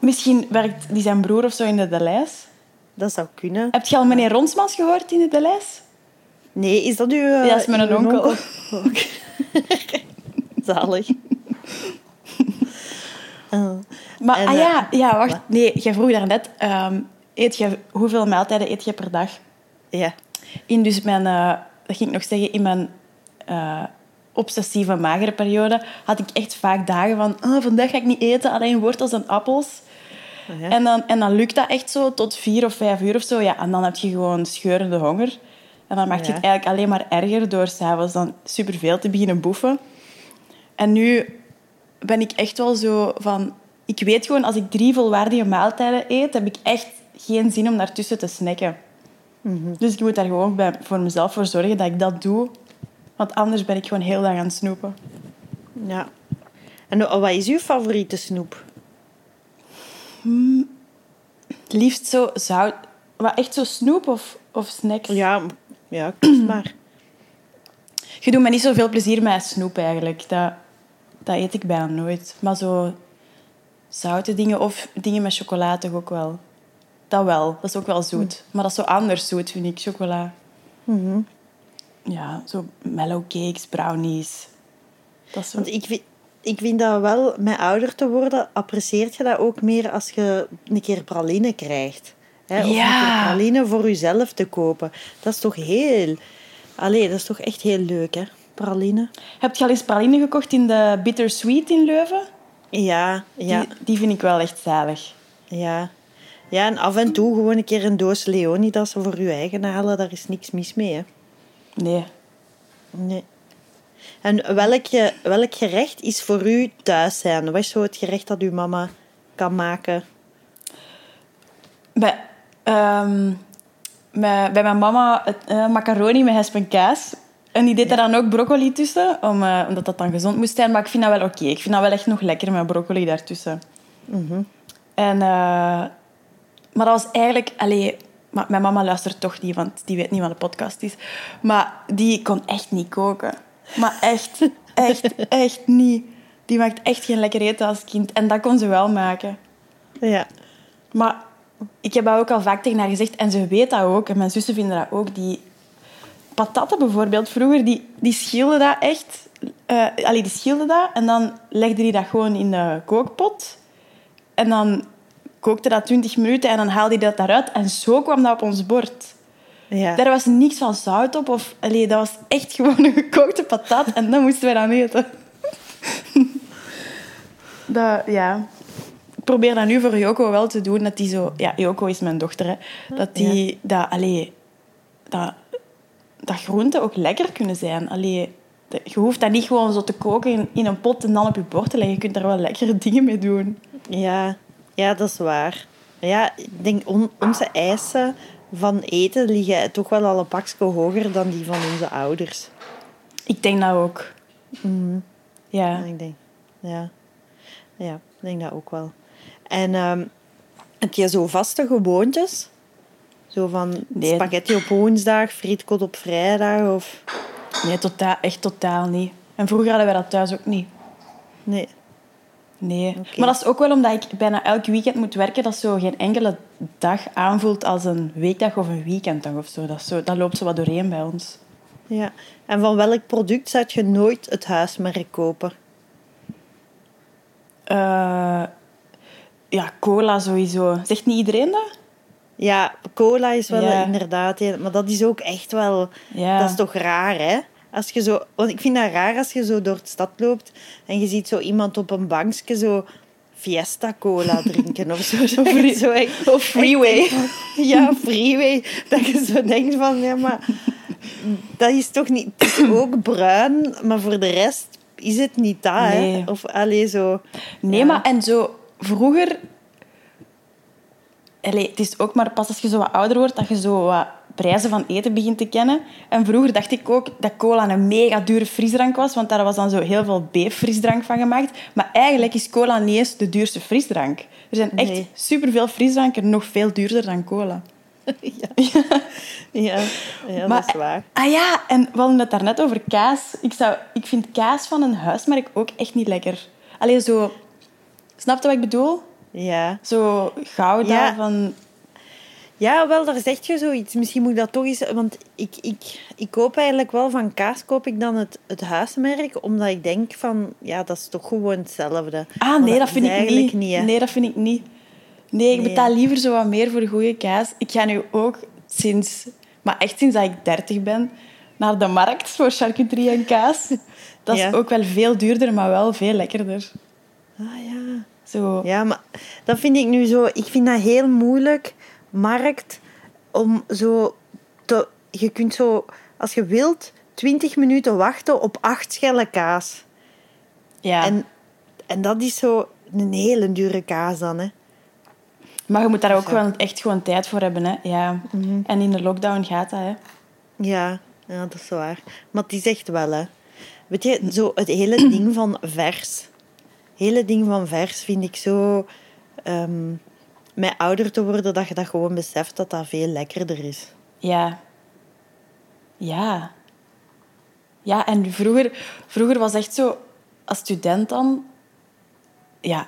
Misschien werkt die zijn broer of zo in de Delhaize. Dat zou kunnen. Heb je al meneer Ronsmans gehoord in de Delhaize? Nee, is dat uw... Uh, ja, dat is mijn onkel. onkel. Oh, okay. Zalig. uh, maar, en, ah ja, ja, wacht. Nee, jij vroeg daarnet... Um, eet je, hoeveel maaltijden eet je per dag? Ja. In dus mijn... Uh, dat ging ik nog zeggen, in mijn... Uh, obsessieve magere periode, had ik echt vaak dagen van oh, vandaag ga ik niet eten, alleen wortels en appels. Oh ja. En, dan, en dan lukt dat echt zo tot vier of vijf uur of zo. Ja, en dan heb je gewoon scheurende honger. En dan maakt oh ja. je het eigenlijk alleen maar erger door 's avonds dan superveel te beginnen boeven. En nu ben ik echt wel zo van... Ik weet gewoon, als ik drie volwaardige maaltijden eet, heb ik echt geen zin om daartussen te snacken. Mm-hmm. Dus ik moet daar gewoon bij, voor mezelf voor zorgen dat ik dat doe. Want anders ben ik gewoon heel lang aan het snoepen. Ja. En wat is uw favoriete snoep? Hmm, liefst zo zout. Wat, echt zo snoep of, of snacks? Ja, ja, maar. Je doet me niet zoveel plezier met snoep eigenlijk. Dat, dat eet ik bijna nooit. Maar zo zoute dingen of dingen met chocola toch ook wel. Dat wel. Dat is ook wel zoet. Mm. Maar dat is zo anders zoet, vind ik, chocola. Mhm. Ja, zo mellow cakes, brownies. Dat soort... Want ik vind, ik vind dat wel, met ouder te worden, apprecieert je dat ook meer als je een keer praline krijgt. Hè? Of ja. een keer praline voor jezelf te kopen. Dat is toch heel... Allee, dat is toch echt heel leuk, hè? Praline. Heb je al eens praline gekocht in de Bittersweet in Leuven? Ja, ja. Die, die vind ik wel echt zalig. Ja. Ja, en af en toe gewoon een keer een doos Leonidas voor je eigen halen. Daar is niks mis mee, hè? Nee. Nee. En welk, welk gerecht is voor u thuis zijn? Wat is zo het gerecht dat uw mama kan maken? Bij, um, bij, bij mijn mama uh, macaroni met hesp en kaas. En die deed er dan ook broccoli tussen, om, uh, omdat dat dan gezond moest zijn. Maar ik vind dat wel oké. Okay. Ik vind dat wel echt nog lekker met broccoli daartussen. Mm-hmm. En, uh, maar dat was eigenlijk... Allee, maar mijn mama luistert toch niet, want die weet niet wat een podcast is. Maar die kon echt niet koken. Maar echt, echt, echt niet. Die maakt echt geen lekker eten als kind. En dat kon ze wel maken. Ja. Maar ik heb dat ook al vaak tegen haar gezegd. En ze weet dat ook. En mijn zussen vinden dat ook. Die patatten bijvoorbeeld vroeger, die, die schilden dat echt. Uh, allee, die schilden dat. En dan legden die dat gewoon in de kookpot. En dan kookte dat twintig minuten en dan haalde hij dat daaruit. En zo kwam dat op ons bord. Ja. Daar was niks van zout op. Of, allee, dat was echt gewoon een gekookte patat. En dan moesten we dat eten. dat, ja... Ik probeer dat nu voor Joko wel te doen. Dat die zo... Ja, Joko is mijn dochter, hè. Dat die... Ja. Dat, allee, dat, dat groenten ook lekker kunnen zijn. Allee, de, je hoeft dat niet gewoon zo te koken in, in een pot en dan op je bord te leggen. Je kunt daar wel lekkere dingen mee doen. Ja, ja dat is waar. Ja, ik denk, on, onze eisen van eten liggen toch wel al een pakje hoger dan die van onze ouders. Ik denk dat ook. Mm-hmm. Ja. Ja, ik denk... Ja. Ja, ik denk dat ook wel. En um, heb je zo vaste gewoontes? Zo van nee. Spaghetti op woensdag, frietkot op vrijdag? Of... Nee, totaal, echt totaal niet. En vroeger hadden wij dat thuis ook niet. Nee. Nee. Okay. Maar dat is ook wel omdat ik bijna elk weekend moet werken, dat zo geen enkele dag aanvoelt als een weekdag of een weekenddag of zo. Dat, zo, dat loopt zo wat doorheen bij ons. Ja. En van welk product zou je nooit het huismerk kopen? Uh, ja, cola sowieso. Zegt niet iedereen dat? Ja, cola is wel ja. inderdaad... Maar dat is ook echt wel... Ja. Dat is toch raar, hè? Als je zo, want ik vind dat raar als je zo door de stad loopt en je ziet zo iemand op een bankje zo Fiesta Cola drinken of zo. zo, free, zo echt, of Freeway. Echt, ja, Freeway. Dat je zo denkt van... Ja, maar dat is toch niet... Het is ook bruin, maar voor de rest... Is het niet dat, nee. hè? Of allee, zo... Nee, ja. maar en zo vroeger... Allee, het is ook maar pas als je zo wat ouder wordt dat je zo wat prijzen van eten begint te kennen. En vroeger dacht ik ook dat cola een mega dure frisdrank was, want daar was dan zo heel veel beeffrisdrank van gemaakt. Maar eigenlijk is cola niet eens de duurste frisdrank. Er zijn echt nee. superveel frisdranken nog veel duurder dan cola. Ja. Ja. Ja, ja, maar, dat is waar. Ah ja, en we hadden het daarnet over kaas. Ik, zou, ik vind kaas van een huismerk ook echt niet lekker. Allee, zo... Snap je wat ik bedoel? Ja. Zo Gouda ja. van... Ja, wel, daar zeg je zoiets. Misschien moet ik dat toch eens... Want ik, ik, ik koop eigenlijk wel van kaas, koop ik dan het, het huismerk, omdat ik denk van... Ja, dat is toch gewoon hetzelfde. Ah, nee, dat, dat vind ik niet. niet nee, dat vind ik niet. Nee, ik betaal liever zo wat meer voor goede kaas. Ik ga nu ook sinds... Maar echt sinds dat ik dertig ben, naar de markt voor charcuterie en kaas. Dat is ja. ook wel veel duurder, maar wel veel lekkerder. Ah ja. Zo. Ja, maar dat vind ik nu zo... Ik vind dat heel moeilijk, markt, om zo te... Je kunt zo, als je wilt, twintig minuten wachten op acht schellen kaas. Ja. En, en dat is zo een hele dure kaas dan, hè. Maar je moet daar ook gewoon, echt gewoon tijd voor hebben, hè. Ja. Mm-hmm. En in de lockdown gaat dat, hè. Ja, ja, dat is waar. Maar het is echt wel, hè. Weet je, zo het hele ding van vers. hele ding van vers vind ik zo... Um, met ouder te worden, dat je dat gewoon beseft dat dat veel lekkerder is. Ja. Ja. Ja, en vroeger, vroeger was echt zo... Als student dan... Ja...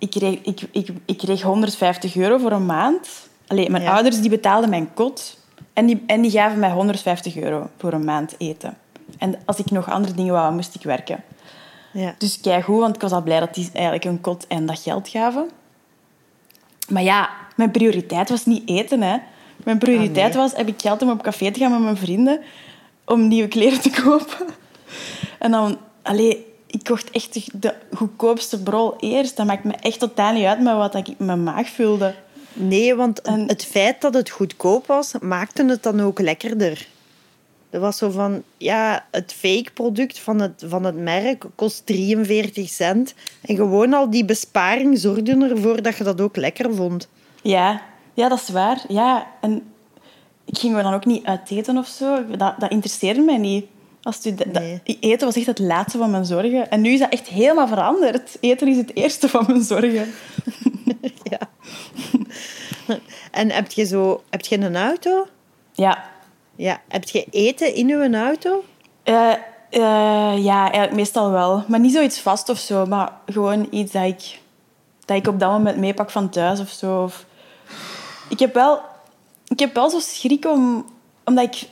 Ik kreeg, ik, ik, ik kreeg honderdvijftig euro voor een maand. Allee, mijn ja. ouders die betaalden mijn kot. En die, en die gaven mij honderdvijftig euro voor een maand eten. En als ik nog andere dingen wou, moest ik werken. Ja. Dus keigoed, want ik was al blij dat die eigenlijk een kot en dat geld gaven. Maar ja, mijn prioriteit was niet eten, hè. Mijn prioriteit ah, nee. was, heb ik geld om op café te gaan met mijn vrienden? Om nieuwe kleren te kopen. En dan... Allee, ik kocht echt de goedkoopste brol eerst. Dat maakt me echt totaal niet uit met wat ik in mijn maag vulde. Nee, want en... het feit dat het goedkoop was, maakte het dan ook lekkerder. Er was zo van... Ja, het fake product van het, van het merk kost drieënveertig cent. En gewoon al die besparing zorgde ervoor dat je dat ook lekker vond. Ja, ja dat is waar. Ja, en ik ging me dan ook niet uit eten of zo. Dat, dat interesseerde mij niet. Als u de, nee. dat, eten was echt het laatste van mijn zorgen. En nu is dat echt helemaal veranderd. Eten is het eerste van mijn zorgen. Ja. En heb je, zo, heb je een auto? Ja. Ja. Heb je eten in uw auto? Uh, uh, ja, eigenlijk meestal wel. Maar niet zoiets vast of zo. Maar gewoon iets dat ik, dat ik op dat moment meepak van thuis of zo. Of... Ik heb wel, ik heb wel zo schrik om... Omdat ik...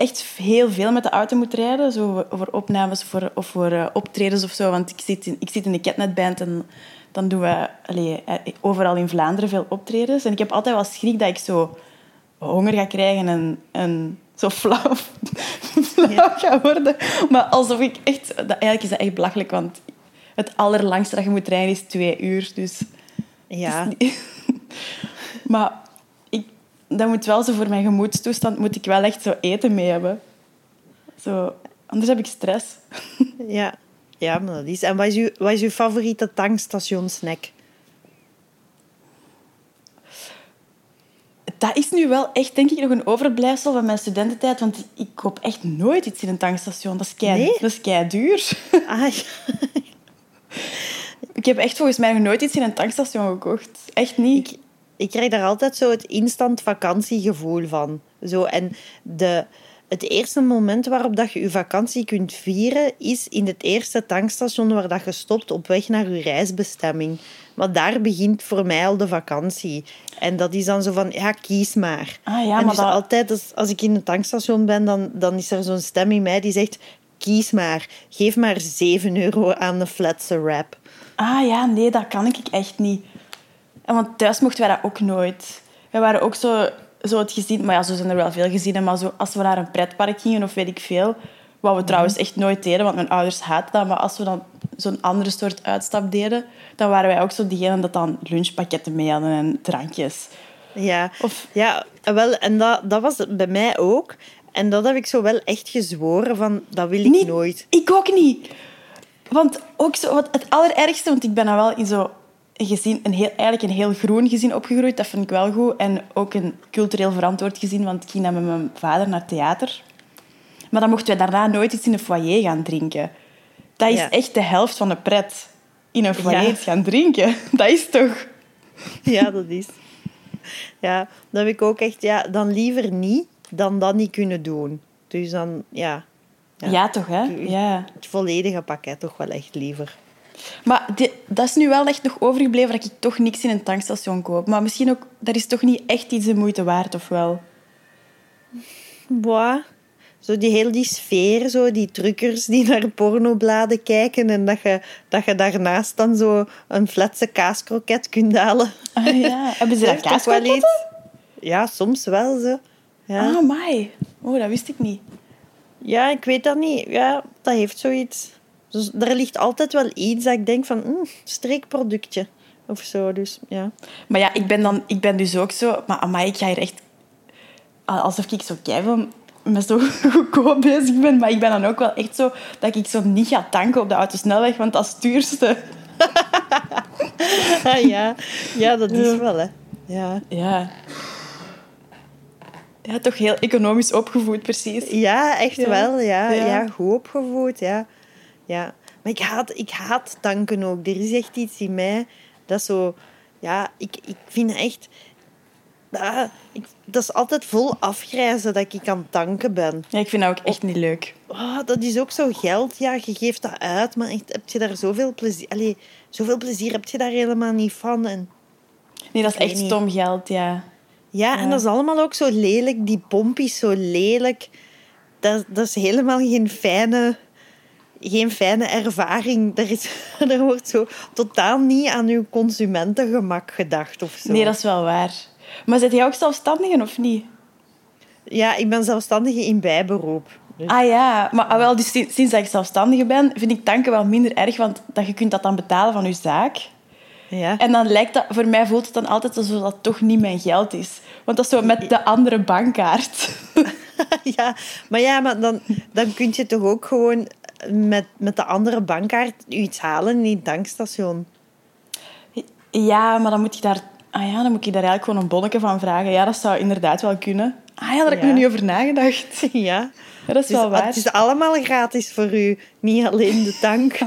echt heel veel met de auto moet rijden. Zo voor opnames voor, of voor uh, optredens of zo. Want ik zit in, ik zit in de Ketnet-band en dan doen we allez, overal in Vlaanderen veel optredens. En ik heb altijd wel schrik dat ik zo honger ga krijgen en, en zo flauw, flauw ja. ga worden. Maar alsof ik echt... Dat, eigenlijk is dat echt belachelijk, want het allerlangste dat je moet rijden is twee uur. Dus... Ja. Niet... Maar... Dat moet wel zo voor mijn gemoedstoestand, moet ik wel echt zo eten mee hebben. Zo, anders heb ik stress. Ja, ja maar dat is. En wat is, uw, wat is uw favoriete tankstationsnack? Dat is nu wel echt, denk ik, nog een overblijfsel van mijn studententijd, want ik koop echt nooit iets in een tankstation. Dat is kei, nee? dat is kei duur. Ah, ja. Ik heb echt volgens mij nog nooit iets in een tankstation gekocht. Echt niet. Ik... Ik krijg daar altijd zo het instant vakantiegevoel van. Zo, en de, het eerste moment waarop dat je je vakantie kunt vieren... is in het eerste tankstation waar dat je stopt op weg naar je reisbestemming. Maar daar begint voor mij al de vakantie. En dat is dan zo van, ja, kies maar. Ah, ja, en maar dus dat... altijd als, als ik in een tankstation ben, dan, dan is er zo'n stem in mij die zegt... Kies maar, geef maar zeven euro aan de flatse wrap. Ah ja, nee, dat kan ik echt niet. Want thuis mochten wij dat ook nooit. We waren ook zo, zo het gezin... Maar ja, zo zijn er wel veel gezinnen. Maar zo, als we naar een pretpark gingen of weet ik veel... Wat we trouwens echt nooit deden, want mijn ouders haatten dat. Maar als we dan zo'n andere soort uitstap deden... Dan waren wij ook zo diegenen dat dan lunchpakketten mee hadden en drankjes. Ja, of... ja wel, en dat, dat was bij mij ook. En dat heb ik zo wel echt gezworen van... Dat wil ik niet, nooit. Ik ook niet. Want ook zo, wat het allerergste... Want ik ben dan wel in zo... Een gezin, een heel, eigenlijk een heel groen gezin opgegroeid. Dat vind ik wel goed. En ook een cultureel verantwoord gezin, want ik ging dan met mijn vader naar het theater. Maar dan mochten wij daarna nooit iets in een foyer gaan drinken. Dat is ja. echt de helft van de pret. In een foyer ja. gaan drinken. Dat is toch... Ja, dat is. Ja, dat heb ik ook echt... Ja, dan liever niet dan dat niet kunnen doen. Dus dan, ja... Ja, ja toch, hè? Ja. Het volledige pakket toch wel echt liever. Maar de, dat is nu wel echt nog overgebleven dat ik toch niks in een tankstation koop. Maar misschien ook, dat is toch niet echt iets de moeite waard, of wel? Boah. Zo die hele die sfeer, zo, die truckers die naar pornobladen kijken en dat je, dat je daarnaast dan zo een flatse kaaskroket kunt halen. Ah ja, hebben ze daar kaaskroketten? Ja, soms wel. Zo. Ja. Ah, my. Oh, dat wist ik niet. Ja, ik weet dat niet. Ja, dat heeft zoiets... Dus er ligt altijd wel iets dat ik denk van... Mm, streekproductje. Of zo, dus ja. Maar ja, ik ben, dan, ik ben dus ook zo... Maar amai, ik ga hier echt... Alsof ik zo keiveel met zo goedkoop bezig ben. Maar ik ben dan ook wel echt zo... Dat ik zo niet ga tanken op de autosnelweg. Want dat is het duurste. ah, ja. ja, dat is wel, hè. Ja. ja. Ja, toch heel economisch opgevoed, precies. Ja, echt ja. wel. Ja. Ja. ja, goed opgevoed, ja. Ja, maar ik haat, ik haat tanken ook. Er is echt iets in mij dat zo... Ja, ik, ik vind echt... Ah, ik, dat is altijd vol afgrijzen dat ik aan tanken ben. Ja, ik vind dat ook echt niet leuk. Oh, dat is ook zo geld. Ja, je geeft dat uit, maar echt, heb je daar zoveel plezier... Allee, zoveel plezier heb je daar helemaal niet van. En... Nee, dat is echt stom niet. Geld, ja. ja. Ja, en dat is allemaal ook zo lelijk. Die pomp is zo lelijk. Dat, dat is helemaal geen fijne... Geen fijne ervaring. Er, is, er wordt zo totaal niet aan uw consumentengemak gedacht. Of zo. Nee, dat is wel waar. Maar zit jij ook zelfstandige of niet? Ja, ik ben zelfstandige in bijberoep. Dus. Ah ja, maar wel, dus sinds, sinds dat ik zelfstandige ben, vind ik tanken wel minder erg, want dat je kunt dat dan betalen van je zaak. Ja. En dan lijkt dat, voor mij voelt het dan altijd alsof dat toch niet mijn geld is. Want dat is zo met de andere bankkaart. ja, maar ja, maar dan, dan kun je toch ook gewoon... Met, met de andere bankkaart iets halen in die tankstation. Ja, maar dan moet ik daar, ah ja, dan moet ik daar eigenlijk gewoon een bonnetje van vragen. Ja, dat zou inderdaad wel kunnen. Ah ja, daar heb ik ja. nog niet over nagedacht. Ja, ja dat is dus, wel waar. Het is allemaal gratis voor u, niet alleen de tank.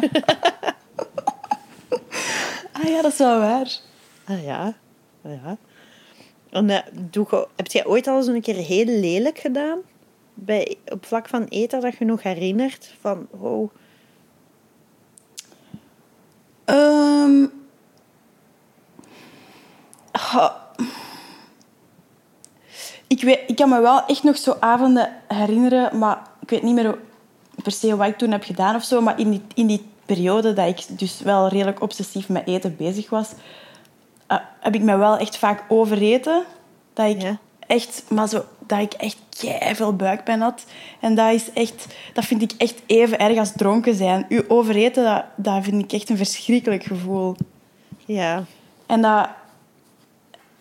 ah ja, dat is wel waar. Ah ja, ah, ja. En, uh, doe, heb jij ooit al eens een keer heel lelijk gedaan? Bij, op vlak van eten dat je nog herinnert van wow. Um, oh. Ik, weet, ik kan me wel echt nog zo avonden herinneren, maar ik weet niet meer per se wat ik toen heb gedaan of zo. Maar in die, in die periode dat ik dus wel redelijk obsessief met eten bezig was, uh, heb ik me wel echt vaak overeten. Dat ik ja. echt, maar zo, dat ik echt keiveel buikpijn had. En dat is echt, dat vind ik echt even erg als dronken zijn. U overeten, dat, dat vind ik echt een verschrikkelijk gevoel. Ja. En dat...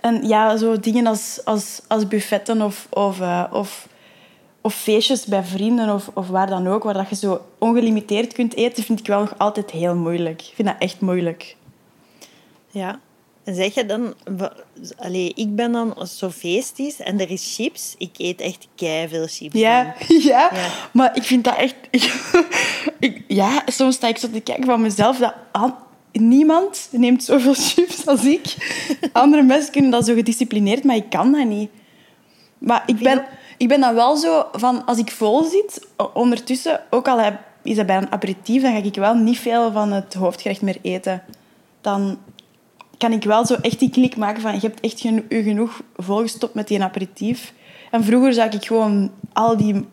En ja, zo dingen als, als, als buffetten of, of, uh, of, of feestjes bij vrienden of, of waar dan ook, waar dat je zo ongelimiteerd kunt eten, vind ik wel nog altijd heel moeilijk. Ik vind dat echt moeilijk. Ja. En zeg je dan... Allee, ik ben dan zo feestisch en er is chips. Ik eet echt keiveel chips. Ja, ja, ja, maar ik vind dat echt... ik, ja, soms sta ik zo te kijken van mezelf dat... Aan, niemand neemt zoveel chips als ik. Andere mensen kunnen dat zo gedisciplineerd, maar ik kan dat niet. Maar ik ben, ik ben dan wel zo van... Als ik vol zit, ondertussen... Ook al is dat bij een aperitief, dan ga ik wel niet veel van het hoofdgerecht meer eten. Dan kan ik wel zo echt die klik maken van... Je hebt echt geno- genoeg volgestopt met die aperitief. En vroeger zou ik gewoon al die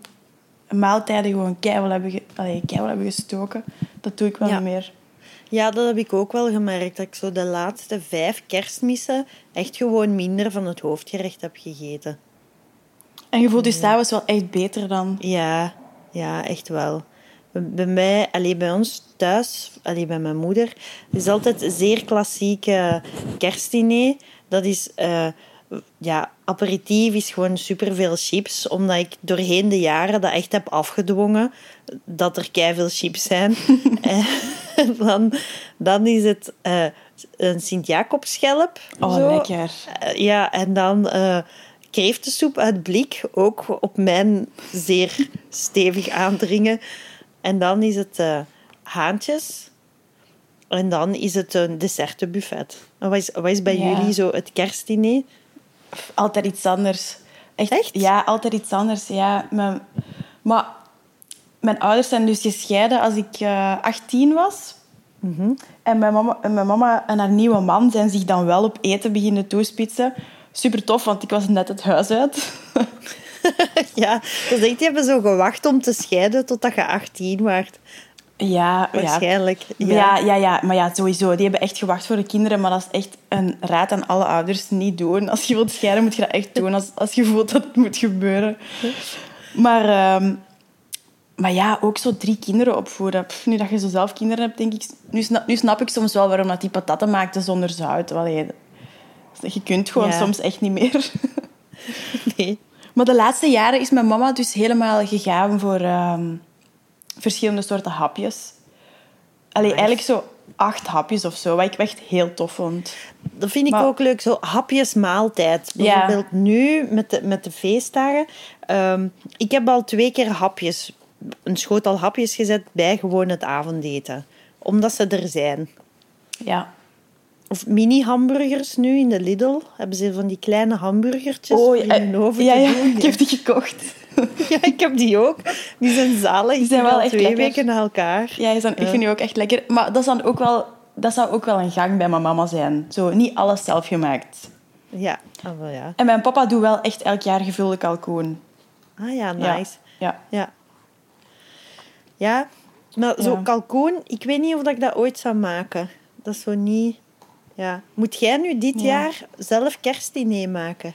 maaltijden gewoon keihard hebben, ge- Allee, keihard hebben gestoken. Dat doe ik wel ja. meer. Ja, dat heb ik ook wel gemerkt. Dat ik zo de laatste vijf kerstmissen echt gewoon minder van het hoofdgerecht heb gegeten. En je voelt je s'avonds wel echt beter dan? Ja, ja, echt wel. Bij mij, allee, bij ons thuis, allee, bij mijn moeder, is altijd een zeer klassieke kerstdiner. Dat is... Uh, ja, aperitief is gewoon superveel chips, omdat ik doorheen de jaren dat echt heb afgedwongen dat er keiveel chips zijn. En dan, dan is het uh, een Sint-Jacobsschelp. Oh, zo. Lekker. Uh, ja, en dan uh, kreeftensoep uit blik, ook op mijn zeer stevig aandringen. En dan is het uh, haantjes. En dan is het een dessertenbuffet. En wat is, wat is bij ja. jullie zo het kerstdiner? Altijd iets anders. Echt? Echt? Ja, altijd iets anders. Ja. Mijn, maar mijn ouders zijn dus gescheiden als ik uh, achttien was. Mm-hmm. En, mijn mama, en mijn mama en haar nieuwe man zijn zich dan wel op eten beginnen toespitsen. Super tof, want ik was net het huis uit. Ja, dus die hebben zo gewacht om te scheiden totdat je achttien werd. Ja, waarschijnlijk. Ja. Ja, ja, ja, maar ja, sowieso. Die hebben echt gewacht voor de kinderen. Maar dat is echt een raad aan alle ouders. Niet doen. Als je wilt scheiden, moet je dat echt doen. Als, als je voelt dat het moet gebeuren. Maar, um, maar ja, ook zo drie kinderen opvoeden. Pff, nu dat je zo zelf kinderen hebt, denk ik... Nu snap, nu snap ik soms wel waarom dat die patatten maakten zonder zout. Allee, je kunt gewoon ja. soms echt niet meer. Nee. Maar de laatste jaren is mijn mama dus helemaal gegaan voor... Um, verschillende soorten hapjes. Allee, eigenlijk zo acht hapjes of zo, wat ik echt heel tof vond. Dat vind ik maar... ook leuk, zo hapjesmaaltijd. Bijvoorbeeld ja. nu, met de, met de feestdagen. Um, ik heb al twee keer hapjes, een schotel hapjes gezet bij gewoon het avondeten. Omdat ze er zijn. Ja. Of mini-hamburgers nu in de Lidl. Hebben ze van die kleine hamburgertjes? Oh, ja, over ja, ja, ik heb die gekocht. Ja, ik heb die ook. Die zijn zalig. Die zijn wel echt twee lekker. Weken na elkaar. Ja, is dan, ja, ik vind die ook echt lekker. Maar dat, is dan ook wel, dat zou ook wel een gang bij mijn mama zijn. Zo, niet alles zelf gemaakt. Ja. Oh, wel, ja. En mijn papa doet wel echt elk jaar gevulde kalkoen. Ah ja, nice. Ja. Ja. Ja. Ja, maar zo ja. kalkoen, ik weet niet of ik dat ooit zou maken. Dat is zo niet... Ja. Moet jij nu dit ja. jaar zelf kerstdiner maken?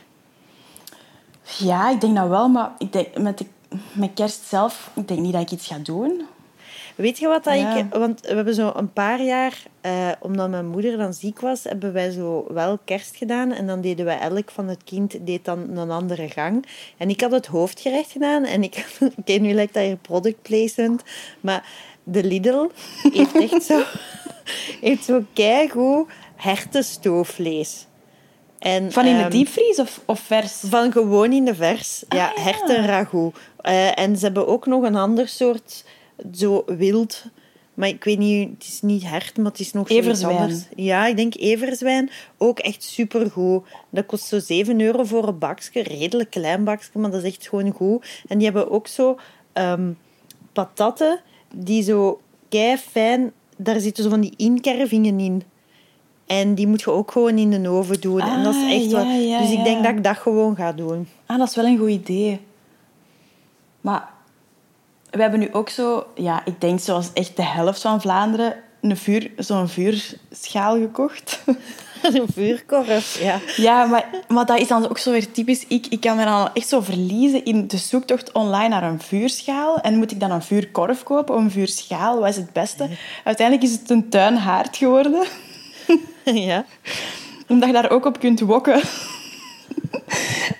Ja, ik denk dat wel, maar ik denk, met, de, met kerst zelf, ik denk niet dat ik iets ga doen. Weet je wat dat ja. ik... Want we hebben zo een paar jaar, eh, omdat mijn moeder dan ziek was, hebben wij zo wel kerst gedaan. En dan deden we elk van het kind deed dan een andere gang. En ik had het hoofdgerecht gedaan. En ik... Oké, okay, nu lijkt dat hier product placement. Maar de Lidl heeft echt zo... heeft zo keigoed hertenstoofvlees. En, van in de um, diepvries of, of vers? Van gewoon in de vers. Ah, ja, ja, hertenragout. Uh, en ze hebben ook nog een ander soort, zo wild... Maar ik weet niet, het is niet hert, maar het is nog zoiets anders. Ja, ik denk everzwijn. Ook echt supergoed. Dat kost zo zeven euro voor een bakje. Redelijk klein bakje, maar dat is echt gewoon goed. En die hebben ook zo um, patatten die zo kei fijn... Daar zitten zo van die inkervingen in. En die moet je ook gewoon in de oven doen. Ah, en dat is echt ja, wel... ja, dus ik ja. denk dat ik dat gewoon ga doen. Ah, dat is wel een goed idee. Maar we hebben nu ook zo... Ja, ik denk zoals echt de helft van Vlaanderen een vuur, zo'n vuurschaal gekocht. Een vuurkorf, ja. Ja, maar, maar dat is dan ook zo weer typisch. Ik, ik kan me dan echt zo verliezen in de zoektocht online naar een vuurschaal. En moet ik dan een vuurkorf kopen of een vuurschaal? Wat is het beste? Uiteindelijk is het een tuinhaard geworden. Ja. Omdat je daar ook op kunt wokken.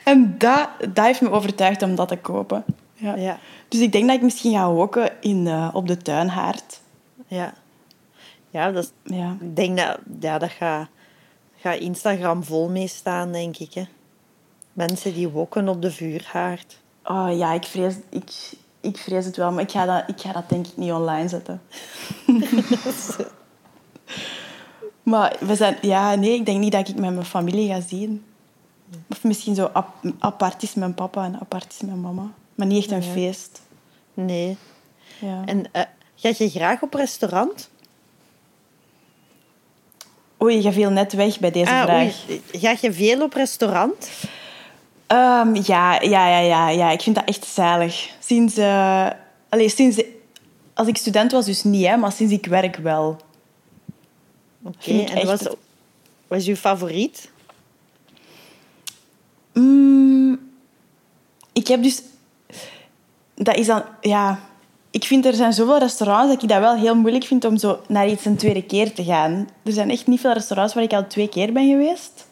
En dat, dat heeft me overtuigd om dat te kopen. Ja. Ja. Dus ik denk dat ik misschien ga wokken in, uh, op de tuinhaard. Ja. Ja, dat is, ja. Ik denk dat... Ja, dat gaat... Ik ga Instagram vol mee staan, denk ik. Hè. Mensen die wokken op de vuurhaard. Oh ja, ik vrees, ik, ik vrees het wel. Maar ik ga, dat, ik ga dat denk ik niet online zetten. Maar we zijn... Ja, nee, ik denk niet dat ik met mijn familie ga zien. Of misschien zo ap, apart is mijn papa en apart is mijn mama. Maar niet echt een nee. feest. Nee. Ja. En uh, ga je graag op restaurant? Oei, je viel net weg bij deze ah, vraag. Oei. Ga je veel op restaurant? Um, ja, ja, ja, ja, ja. Ik vind dat echt zalig. Sinds... Uh, allez, sinds als ik student was dus niet, hè, maar sinds ik werk wel. Oké, okay, en echt... was, wat is je favoriet? Um, ik heb dus... Dat is dan... Ja... Ik vind, er zijn zoveel restaurants dat ik dat wel heel moeilijk vind om zo naar iets een tweede keer te gaan. Er zijn echt niet veel restaurants waar ik al twee keer ben geweest.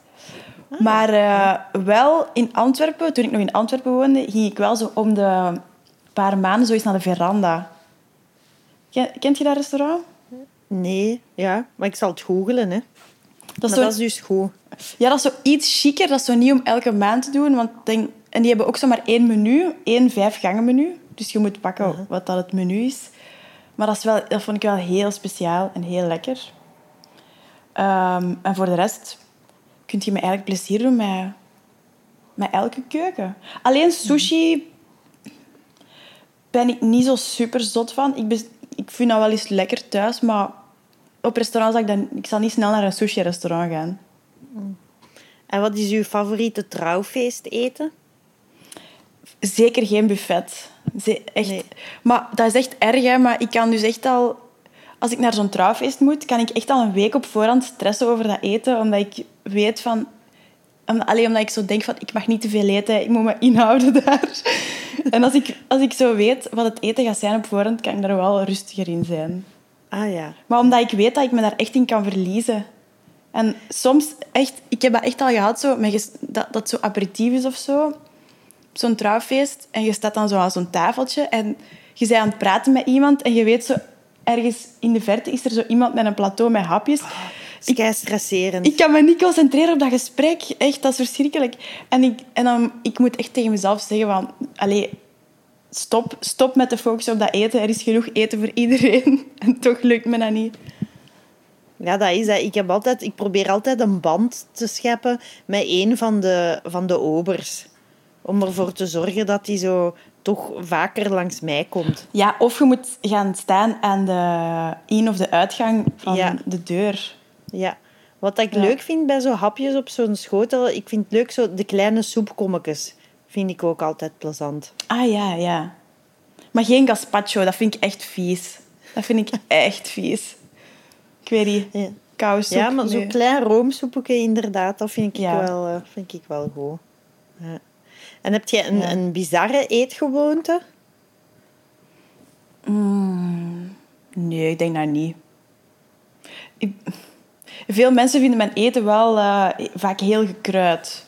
Ah, maar uh, wel in Antwerpen, toen ik nog in Antwerpen woonde, ging ik wel zo om de paar maanden zo eens naar de veranda. Kent je dat restaurant? Nee, ja. Maar ik zal het googelen, hè. Dat is, zo... dat is dus goed. Ja, dat is zo iets chiquer. Dat is zo niet om elke maand te doen. Want denk... En die hebben ook zo maar één menu. Één vijfgangen menu. Dus je moet pakken wat dat het menu is. Maar dat, is wel, dat vond ik wel heel speciaal en heel lekker. Um, en voor de rest kun je me eigenlijk plezier doen met, met elke keuken. Alleen sushi ben ik niet zo super zot van. Ik, bes, ik vind dat wel eens lekker thuis, maar op restaurant zal ik dan... Ik zal niet snel naar een sushi-restaurant gaan. En wat is uw favoriete trouwfeest eten? Zeker geen buffet. Ze- echt. Nee. Maar dat is echt erg, hè. Maar ik kan dus echt al... Als ik naar zo'n trouwfeest moet, kan ik echt al een week op voorhand stressen over dat eten. Omdat ik weet van... Om, alleen omdat ik zo denk van, ik mag niet te veel eten. Ik moet me inhouden daar. En als ik, als ik zo weet wat het eten gaat zijn op voorhand, kan ik daar wel rustiger in zijn. Ah ja. Maar omdat ik weet dat ik me daar echt in kan verliezen. En soms echt... Ik heb dat echt al gehad, zo, met, dat, dat zo aperitief is of zo. Zo'n trouwfeest en je staat dan zo aan zo'n tafeltje en je bent aan het praten met iemand en je weet zo ergens in de verte is er zo iemand met een plateau met hapjes. Oh, dat is kei stresserend. Ik, ik kan me niet concentreren op dat gesprek. Echt, dat is verschrikkelijk. En ik, en dan, ik moet echt tegen mezelf zeggen van, allee, stop, stop met de focus op dat eten. Er is genoeg eten voor iedereen. En toch lukt me dat niet. Ja, dat is dat. Ik, heb altijd, ik probeer altijd een band te scheppen met één van de, van de obers. Om ervoor te zorgen dat die zo toch vaker langs mij komt. Ja, of je moet gaan staan aan de in- of de uitgang van ja. de deur. Ja. Wat ik ja. leuk vind bij zo'n hapjes op zo'n schotel... Ik vind het leuk, zo de kleine soepkommetjes vind ik ook altijd plezant. Ah ja, ja. Maar geen gazpacho, dat vind ik echt vies. Dat vind ik echt vies. Ik weet niet. Ja. Koude soep. Ja, maar zo'n nee. klein roomsoepje inderdaad, dat vind ik, ja. wel, vind ik wel goed. Ja. En heb jij een, ja. een bizarre eetgewoonte? Mm, nee, ik denk dat niet. Ik, veel mensen vinden mijn eten wel uh, vaak heel gekruid.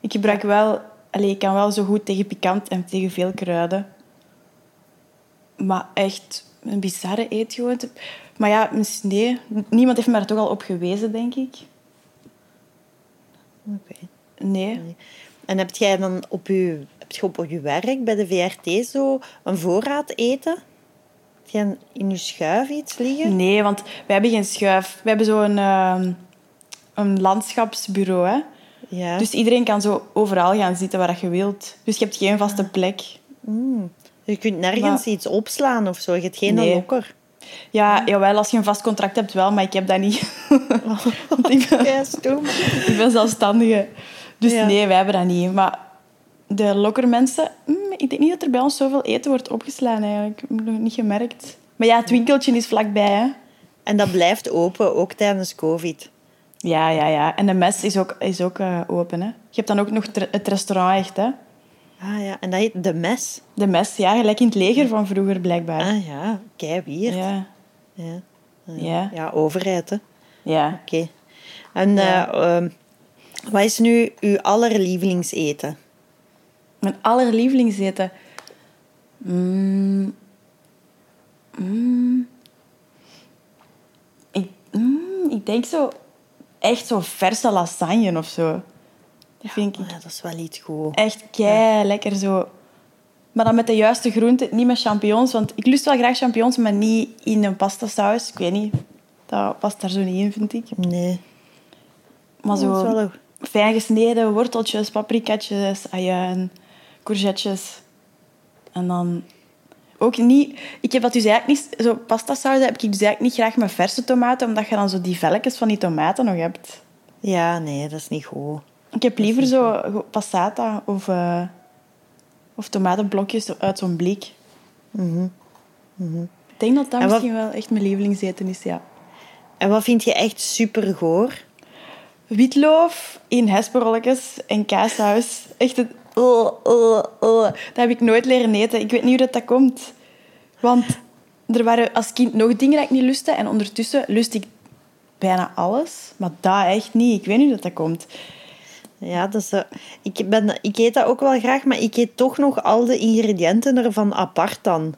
Ik gebruik wel... Allez, ik kan wel zo goed tegen pikant en tegen veel kruiden. Maar echt een bizarre eetgewoonte... Maar ja, nee. Niemand heeft me daar toch al op gewezen, denk ik. Okay. Nee. nee. En heb jij dan op je, heb je op je werk bij de V R T zo een voorraad eten? Heb jij in je schuif iets liggen? Nee, want wij hebben geen schuif. We hebben zo'n uh, een landschapsbureau. Hè? Ja. Dus iedereen kan zo overal gaan zitten waar je wilt. Dus je hebt geen vaste plek. Mm. Je kunt nergens maar... iets opslaan of zo. Je hebt geen nee. lokker. Ja, jawel, als je een vast contract hebt wel, maar ik heb dat niet. Oh. Want ik ben, ja, stom. Ik ben zelfstandige. Dus ja. Nee, wij hebben dat niet. Maar de lokkermensen... Mm, ik denk niet dat er bij ons zoveel eten wordt opgeslaan eigenlijk. Ik heb nog niet gemerkt. Maar ja, het winkeltje is vlakbij, hè. En dat blijft open, ook tijdens COVID. Ja, ja, ja. En de mes is ook, is ook uh, open, hè. Je hebt dan ook nog tre- het restaurant echt, hè. Ah ja, en dat heet de mes. De mes, ja, gelijk in het leger van vroeger blijkbaar. Ah ja, kei weird. Ja. Ja. Ja. Ja, overheid, hè. Ja. Oké. Okay. En ja. uh, uh, wat is nu uw allerlievelingseten? Mijn allerlievelingseten? Mm. Mm. Ik, mm, ik denk zo... Echt zo verse lasagne of zo. Dat vind ik... Ja, dat is wel iets goed. Echt kei lekker zo. Maar dan met de juiste groenten, niet met champignons. Want ik lust wel graag champignons, maar niet in een pastasaus. Ik weet niet. Dat past daar zo niet in, vind ik. Nee. Maar zo wel... fijn gesneden worteltjes, paprikatjes, ajuin, courgettes. En dan... Ook niet... Ik heb dat dus eigenlijk niet... Zo pastasaus heb ik dus eigenlijk niet graag met verse tomaten, omdat je dan zo die velletjes van die tomaten nog hebt. Ja, nee, dat is niet goed. Ik heb liever zo passata of, uh, of tomatenblokjes uit zo'n blik. Mm-hmm. Mm-hmm. Ik denk dat dat wat... misschien wel echt mijn lievelingseten is, ja. En wat vind je echt super goor? Witloof in hesperolletjes en kaashuis. Echt het... Oh, oh, oh. Dat heb ik nooit leren eten. Ik weet niet hoe dat, dat komt. Want er waren als kind nog dingen dat ik niet lustte. En ondertussen lust ik bijna alles. Maar dat echt niet. Ik weet niet hoe dat, dat komt. Ja, dat is, uh, ik, ben, ik eet dat ook wel graag, maar ik eet toch nog al de ingrediënten ervan apart dan.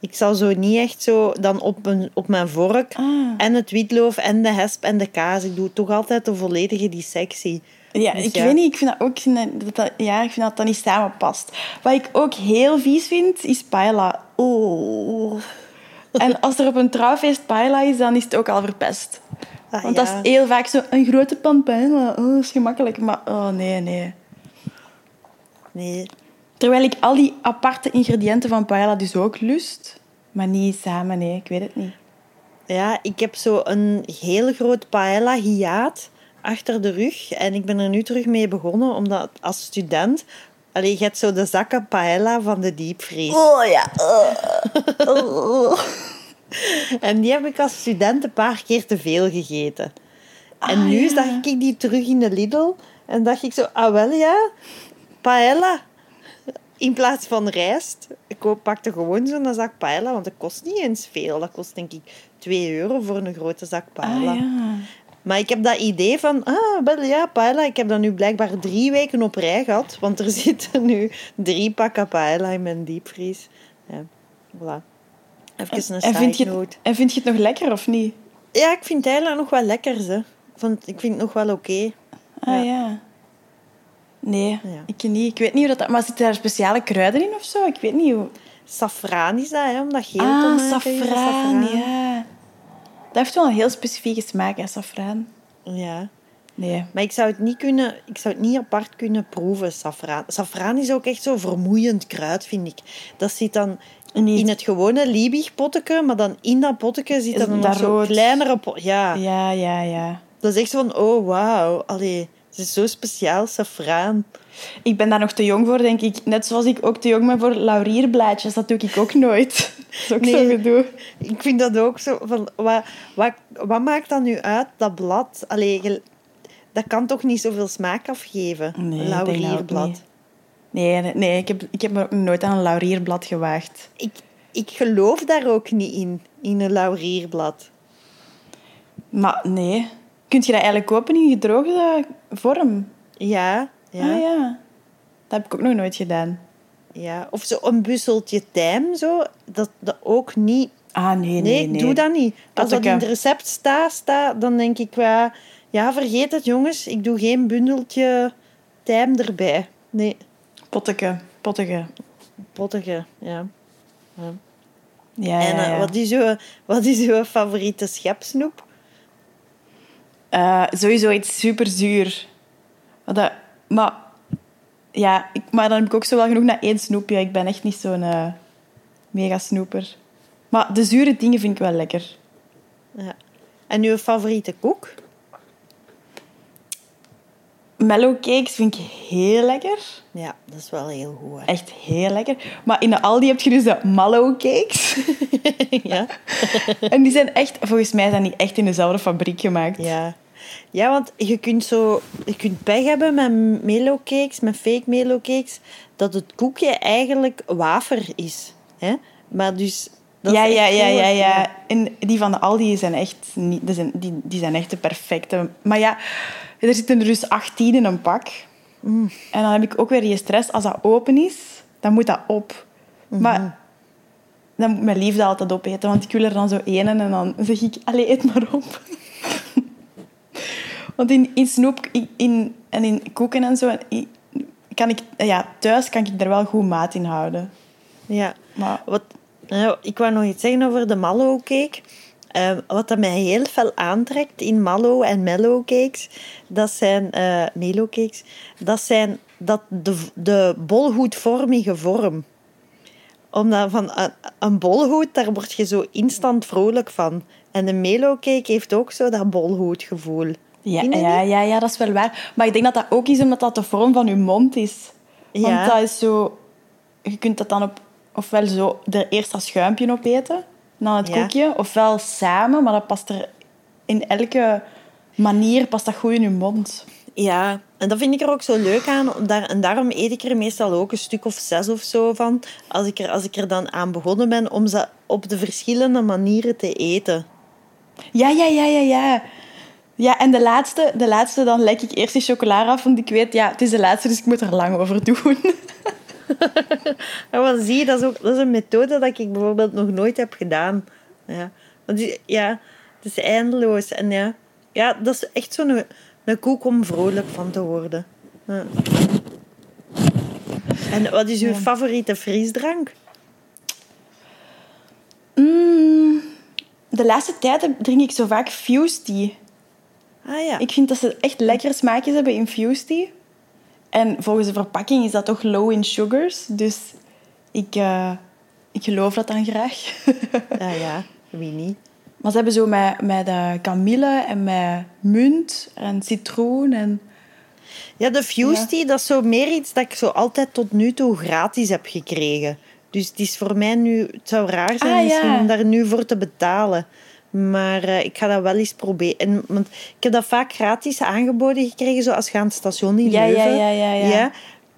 Ik zal zo niet echt zo dan op, een, op mijn vork ah. en het witloof en de hesp en de kaas. Ik doe toch altijd de volledige dissectie. Ja, dus ik ja. weet niet. Ik vind dat ook dat dat, ja, ik vind dat dat niet samenpast. Wat ik ook heel vies vind, is paella. Oh. En als er op een trouwfeest paella is, dan is het ook al verpest. Ah, Want ja. dat is heel vaak zo een grote pan paella. Oh, dat is gemakkelijk. Maar oh, nee, nee. Nee. Terwijl ik al die aparte ingrediënten van paella dus ook lust. Maar niet samen, nee. Ik weet het niet. Ja, ik heb zo een heel groot paella-hiaat achter de rug. En ik ben er nu terug mee begonnen, omdat als student... Allee, je hebt zo de zakken paella van de diepvries. Oh ja. Oh. Oh. En die heb ik als student een paar keer te veel gegeten. Ah, en nu ja. zag ik die terug in de Lidl. En dacht ik zo, ah wel ja, paella. In plaats van rijst. Ik pakte gewoon zo'n zak paella, want dat kost niet eens veel. Dat kost denk ik twee euro voor een grote zak paella. Ah, ja. Maar ik heb dat idee van, ah, wel ja, paella. Ik heb dat nu blijkbaar drie weken op rij gehad. Want er zitten nu drie pakken paella in mijn diepvries. Ja, voilà. Even een sidenote. En vind je het nog lekker of niet? Ja, ik vind het eigenlijk nog wel lekker, hè. Want ik vind het nog wel oké. Okay. Ah ja. ja. Nee, ja. ik niet. Ik weet niet hoe dat... Maar zitten daar speciale kruiden in of zo? Ik weet niet hoe... Safraan is dat, hè. Omdat geel ah, te maken. Safraan, safraan, ja. Dat heeft wel een heel specifieke smaak, hè, safraan. Ja. Nee. Maar ik zou het niet kunnen... Ik zou het niet apart kunnen proeven, safraan. Safraan is ook echt zo'n vermoeiend kruid, vind ik. Dat zit dan niet in het gewone Liebig-potteke, maar dan in dat potteke zit dan nog zo'n kleinere... Po- ja. ja, ja, ja. Dat is echt van, oh, wauw. Allee... Het is zo speciaal, safraan. Ik ben daar nog te jong voor, denk ik. Net zoals ik ook te jong ben voor laurierblaadjes. Dat doe ik ook nooit. Dat is ook nee, zo gedoe. Ik vind dat ook zo... Van, wat, wat, wat maakt dat nu uit, dat blad? Allee, dat kan toch niet zoveel smaak afgeven? Nee, laurierblad. Nee, nee, nee ik, heb, ik heb me nooit aan een laurierblad gewaagd. Ik, ik geloof daar ook niet in, in een laurierblad. Maar nee... Kun je dat eigenlijk kopen in gedroogde vorm? Ja, ja. Ah, ja. Dat heb ik ook nog nooit gedaan. Ja, of zo een busseltje tijm, zo. Dat, dat ook niet... Ah, nee, nee, nee. Nee, doe dat niet. Als dat, dat in het recept staat, sta, dan denk ik... Wel, ja, vergeet het, jongens. Ik doe geen bundeltje tijm erbij. Nee. Potteke, pottige. Pottige, ja. Ja, ja, en, ja, ja. Wat is uw, wat is uw favoriete schepsnoep? Uh, sowieso iets superzuur. Dat, maar, ja, ik, maar dan heb ik ook zo wel genoeg naar één snoepje. Ik ben echt niet zo'n uh, mega snoeper. Maar de zure dingen vind ik wel lekker. Ja. En uw favoriete koek? Mellowcakes vind ik heel lekker. Ja, dat is wel heel goed. Hè? Echt heel lekker. Maar in de Aldi heb je dus de mallowcakes. Ja. En die zijn echt... Volgens mij zijn die echt in dezelfde fabriek gemaakt. Ja, ja, want je kunt, zo, je kunt pech hebben met mellowcakes, met fake mellowcakes, dat het koekje eigenlijk wafer is. Hè? Maar dus... Dat ja, ja, ja, ja, ja. En die van de Aldi zijn echt, niet, die zijn, die, die zijn echt de perfecte. Maar ja, er zitten er dus achttien in een pak. Mm. En dan heb ik ook weer die stress. Als dat open is, dan moet dat op. Mm-hmm. Maar dan moet mijn liefde altijd opeten. Want ik wil er dan zo één en dan zeg ik... Allee, eet maar op. Want in, in snoep in, in, en in koeken en zo... In, kan ik, ja, thuis kan ik er wel goed maat in houden. Ja, maar... Wat, nou, ik wou nog iets zeggen over de mallowcake. Uh, wat dat mij heel fel aantrekt in mallow- en mellowcakes, dat zijn uh, mellowcakes, dat zijn dat de, de bolhoedvormige vorm. Omdat van uh, een bolhoed, daar word je zo instant vrolijk van. En de mellowcake heeft ook zo dat bolhoedgevoel. Ja, ja, ja, ja, dat is wel waar. Maar ik denk dat dat ook is omdat dat de vorm van je mond is. Want ja. Dat is zo... Je kunt dat dan op... Ofwel zo er eerst dat schuimpje op eten, dan het ja. koekje. Ofwel samen, maar dat past er... In elke manier past dat goed in je mond. Ja, en dat vind ik er ook zo leuk aan. En daarom eet ik er meestal ook een stuk of zes of zo van. Als ik er, als ik er dan aan begonnen ben om ze op de verschillende manieren te eten. Ja, ja, ja, ja, ja. Ja, en de laatste, de laatste dan lek ik eerst die chocola af. Want ik weet, ja, het is de laatste, dus ik moet er lang over doen. Ja, zie je, dat is, ook, dat is een methode dat ik bijvoorbeeld nog nooit heb gedaan. Ja, want ja, het is eindeloos. En ja, ja, dat is echt zo'n een koek om vrolijk van te worden. Ja. En wat is uw ja. favoriete frisdrank? Mm, de laatste tijd drink ik zo vaak Fuze Tea. Ah, ja. Ik vind dat ze echt lekkere smaakjes hebben in Fuze Tea. En volgens de verpakking is dat toch low in sugars. Dus ik, uh, ik geloof dat dan graag. Ja, ja, wie niet. Maar ze hebben zo met, met uh, kamille en met munt en citroen. En... Ja, de Fuze Tea, ja. dat is zo meer iets dat ik zo altijd tot nu toe gratis heb gekregen. Dus het is voor mij nu... Het zou raar zijn ah, misschien ja. om daar nu voor te betalen. Maar uh, ik ga dat wel eens proberen. En, want ik heb dat vaak gratis aangeboden gekregen, zoals je aan het station in ja, Leuven. Ja, ja, ja, ja. ja?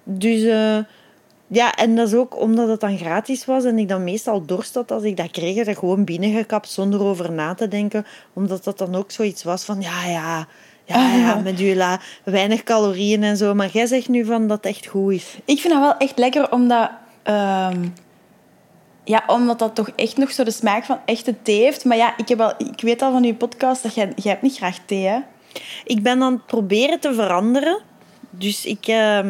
Dus, uh, ja, en dat is ook omdat het dan gratis was en ik dan meestal dorst had als ik dat kreeg, dat gewoon binnengekapt zonder over na te denken. Omdat dat dan ook zoiets was van, ja, ja, ja, ja, met je la, weinig calorieën en zo. Maar jij zegt nu van dat het echt goed is. Ik vind dat wel echt lekker, omdat... Uh... Ja, omdat dat toch echt nog zo de smaak van echte thee heeft. Maar ja, ik, heb al, ik weet al van uw podcast dat jij, jij hebt niet graag thee hebt. Ik ben aan het proberen te veranderen. Dus ik, uh,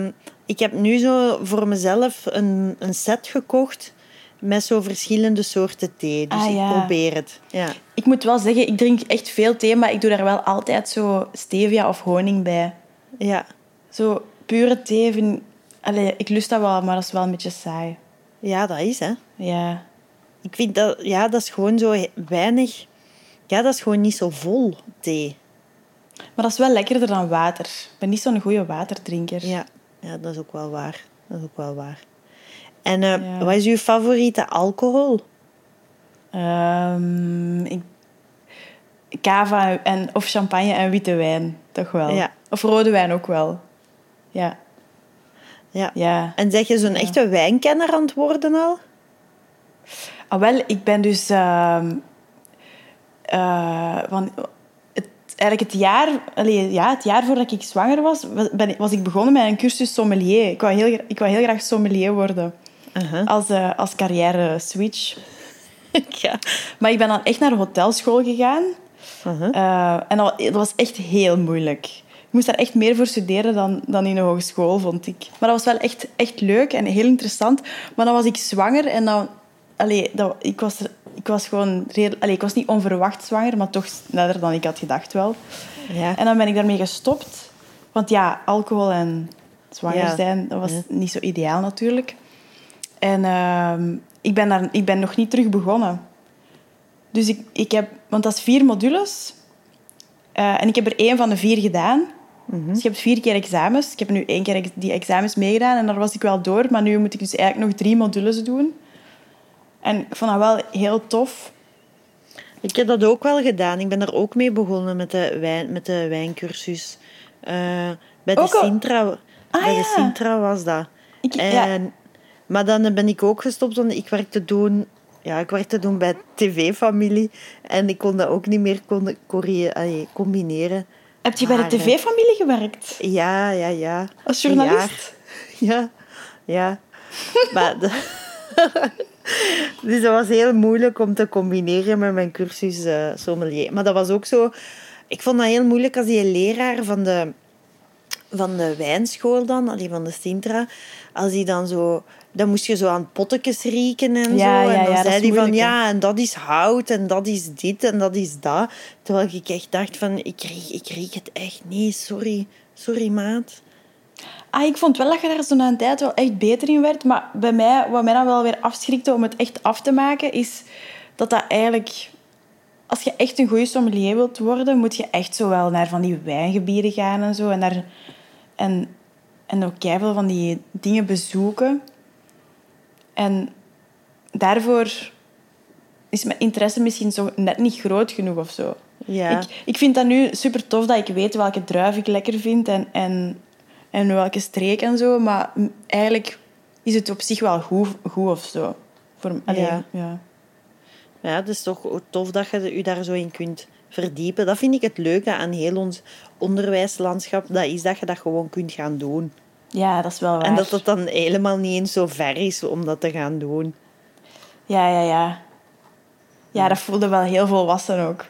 ik heb nu zo voor mezelf een, een set gekocht met zo verschillende soorten thee. Dus ah, ja. ik probeer het. Ja. Ik moet wel zeggen, ik drink echt veel thee, maar ik doe daar wel altijd zo stevia of honing bij. Ja. Zo pure thee vind... Allee, ik lust dat wel, maar dat is wel een beetje saai. Ja, dat is, hè. Ja. Ik vind dat... Ja, dat is gewoon zo weinig... Ja, dat is gewoon niet zo vol thee. Maar dat is wel lekkerder dan water. Ik ben niet zo'n goede waterdrinker. Ja, ja, dat is ook wel waar. Dat is ook wel waar. En uh, ja. wat is uw favoriete alcohol? Um, ik... Cava en, of champagne en witte wijn, toch wel. Ja. Of rode wijn ook wel. Ja. Ja. ja. En zeg je zo'n ja. echte wijnkenner aan het worden al? Ah, wel, ik ben dus... Uh, uh, van het, eigenlijk het jaar... Allee, ja, het jaar voordat ik zwanger was, ben, was ik begonnen met een cursus sommelier. Ik wou heel, ik wou heel graag sommelier worden. Uh-huh. Als, uh, als carrière switch. ja. Maar ik ben dan echt naar hotelschool gegaan. Uh-huh. Uh, en dat, dat was echt heel moeilijk. Ik moest daar echt meer voor studeren dan, dan in de hogeschool, vond ik. Maar dat was wel echt, echt leuk en heel interessant. Maar dan was ik zwanger en dan... Allee, dat, ik, was er, ik was gewoon... Allee, ik was niet onverwacht zwanger, maar toch sneller dan ik had gedacht wel. Ja. En dan ben ik daarmee gestopt. Want ja, alcohol en zwanger ja. zijn, dat was ja. niet zo ideaal natuurlijk. En uh, ik, ben daar, ik ben nog niet terug begonnen. Dus ik, ik heb... Want dat is vier modules. Uh, en ik heb er één van de vier gedaan. Mm-hmm. Dus ik heb vier keer examens. Ik heb nu één keer die examens meegedaan. En daar was ik wel door. Maar nu moet ik dus eigenlijk nog drie modules doen. En ik vond dat wel heel tof. Ik heb dat ook wel gedaan. Ik ben er ook mee begonnen met de, wijn, met de wijncursus. Uh, bij de, al... Sintra, ah, bij ja. de Sintra was dat. Ik, en, ja. Maar dan ben ik ook gestopt. Want ik werkte toen... Ja, ik werkte toen bij tv-familie en ik kon dat ook niet meer kon, corrie, allee, combineren. Heb je bij maar, de tv-familie gewerkt? Ja, ja, ja. Als journalist? Ja, ja. Maar de... dus dat was heel moeilijk om te combineren met mijn cursus uh, sommelier. Maar dat was ook zo... Ik vond dat heel moeilijk als die leraar van de, van de wijnschool dan, allee, van de Sintra, als die dan zo... Dan moest je zo aan pottekes rieken en ja, zo. En dan ja, ja, zei hij van, ja, en dat is hout, en dat is dit, en dat is dat. Terwijl ik echt dacht van, ik riek, ik riek het echt niet. Sorry, sorry maat. Ah, ik vond wel dat je daar zo na een tijd wel echt beter in werd. Maar bij mij, wat mij dan wel weer afschrikte om het echt af te maken, is dat dat eigenlijk... Als je echt een goede sommelier wilt worden, moet je echt zo wel naar van die wijngebieden gaan en zo. En, daar, en, en ook keiveel van die dingen bezoeken. En daarvoor is mijn interesse misschien zo net niet groot genoeg of zo. Ja. Ik, ik vind dat nu super tof dat ik weet welke druif ik lekker vind en, en, en welke streek en zo. Maar eigenlijk is het op zich wel goed, goed of zo. Voor, allee, ja. Ja. Ja, het is toch tof dat je je daar zo in kunt verdiepen. Dat vind ik het leuke aan heel ons onderwijslandschap. Dat is dat je dat gewoon kunt gaan doen. Ja, dat is wel waar. En dat het dan helemaal niet eens zo ver is om dat te gaan doen. Ja, ja, ja. Ja, dat voelde wel heel volwassen ook.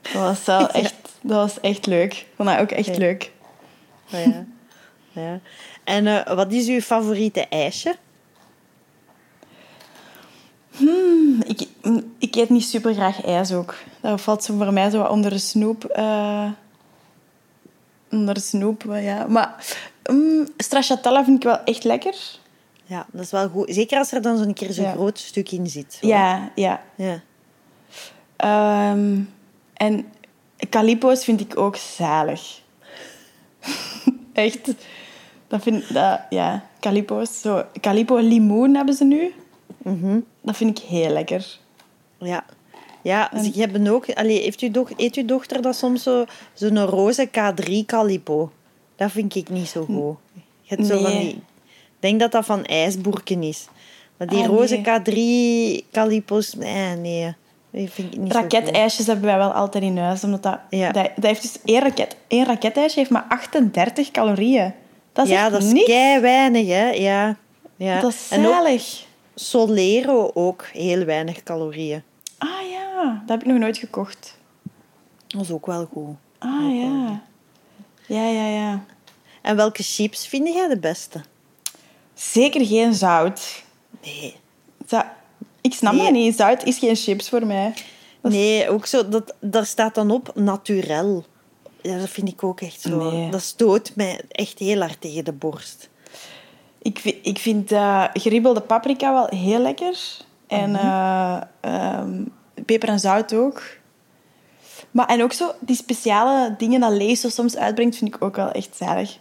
Dat was wel echt, dat was echt leuk. Ik vond dat ook echt ja. leuk. Oh ja. Ja. En uh, wat is uw favoriete ijsje? Hmm, ik, ik eet niet super graag ijs ook. Dat valt zo voor mij zo onder de snoep. Uh, onder de snoep, ja. Maar... Mm, stracciatella vind ik wel echt lekker. Ja, dat is wel goed. Zeker als er dan zo'n keer zo'n ja. groot stuk in zit. Hoor. Ja, ja. ja. Um, en Calippo's vind ik ook zalig. echt. Dat vind dat, ja, Calippo's. Zo, Calippo limoen hebben ze nu. Mm-hmm. Dat vind ik heel lekker. Ja. Ja, ze hebben ook... Allee, heeft u doch, eet uw dochter dat soms zo, zo'n roze K drie Calippo? Dat vind ik niet zo goed. Je hebt nee. zo van die... Ik denk dat dat van ijsboerken is. Maar die ah, roze nee. K drie Calippo's... Nee, nee. Dat vind ik niet raketijsjes hebben wij wel altijd in huis. Omdat dat, ja. dat, dat heeft dus één, raket, één raketijsje heeft maar achtendertig calorieën. Dat is ja, echt dat is kei weinig, hè. Ja, ja. Dat is zalig. Solero ook heel weinig calorieën. Ah ja, dat heb ik nog nooit gekocht. Dat is ook wel goed. Ah ook ja. Goed. Ja, ja, ja. En welke chips vind jij de beste? Zeker geen zout. Nee. Zou... Ik snap nee. dat niet. Zout is geen chips voor mij. Dat nee, is... ook zo. Dat, daar staat dan op naturel. Ja, dat vind ik ook echt zo. Nee. Dat stoot mij echt heel hard tegen de borst. Ik, ik vind uh, geribbelde paprika wel heel lekker. En uh, um, peper en zout ook. Maar en ook zo die speciale dingen dat Lees soms uitbrengt, vind ik ook wel echt zalig.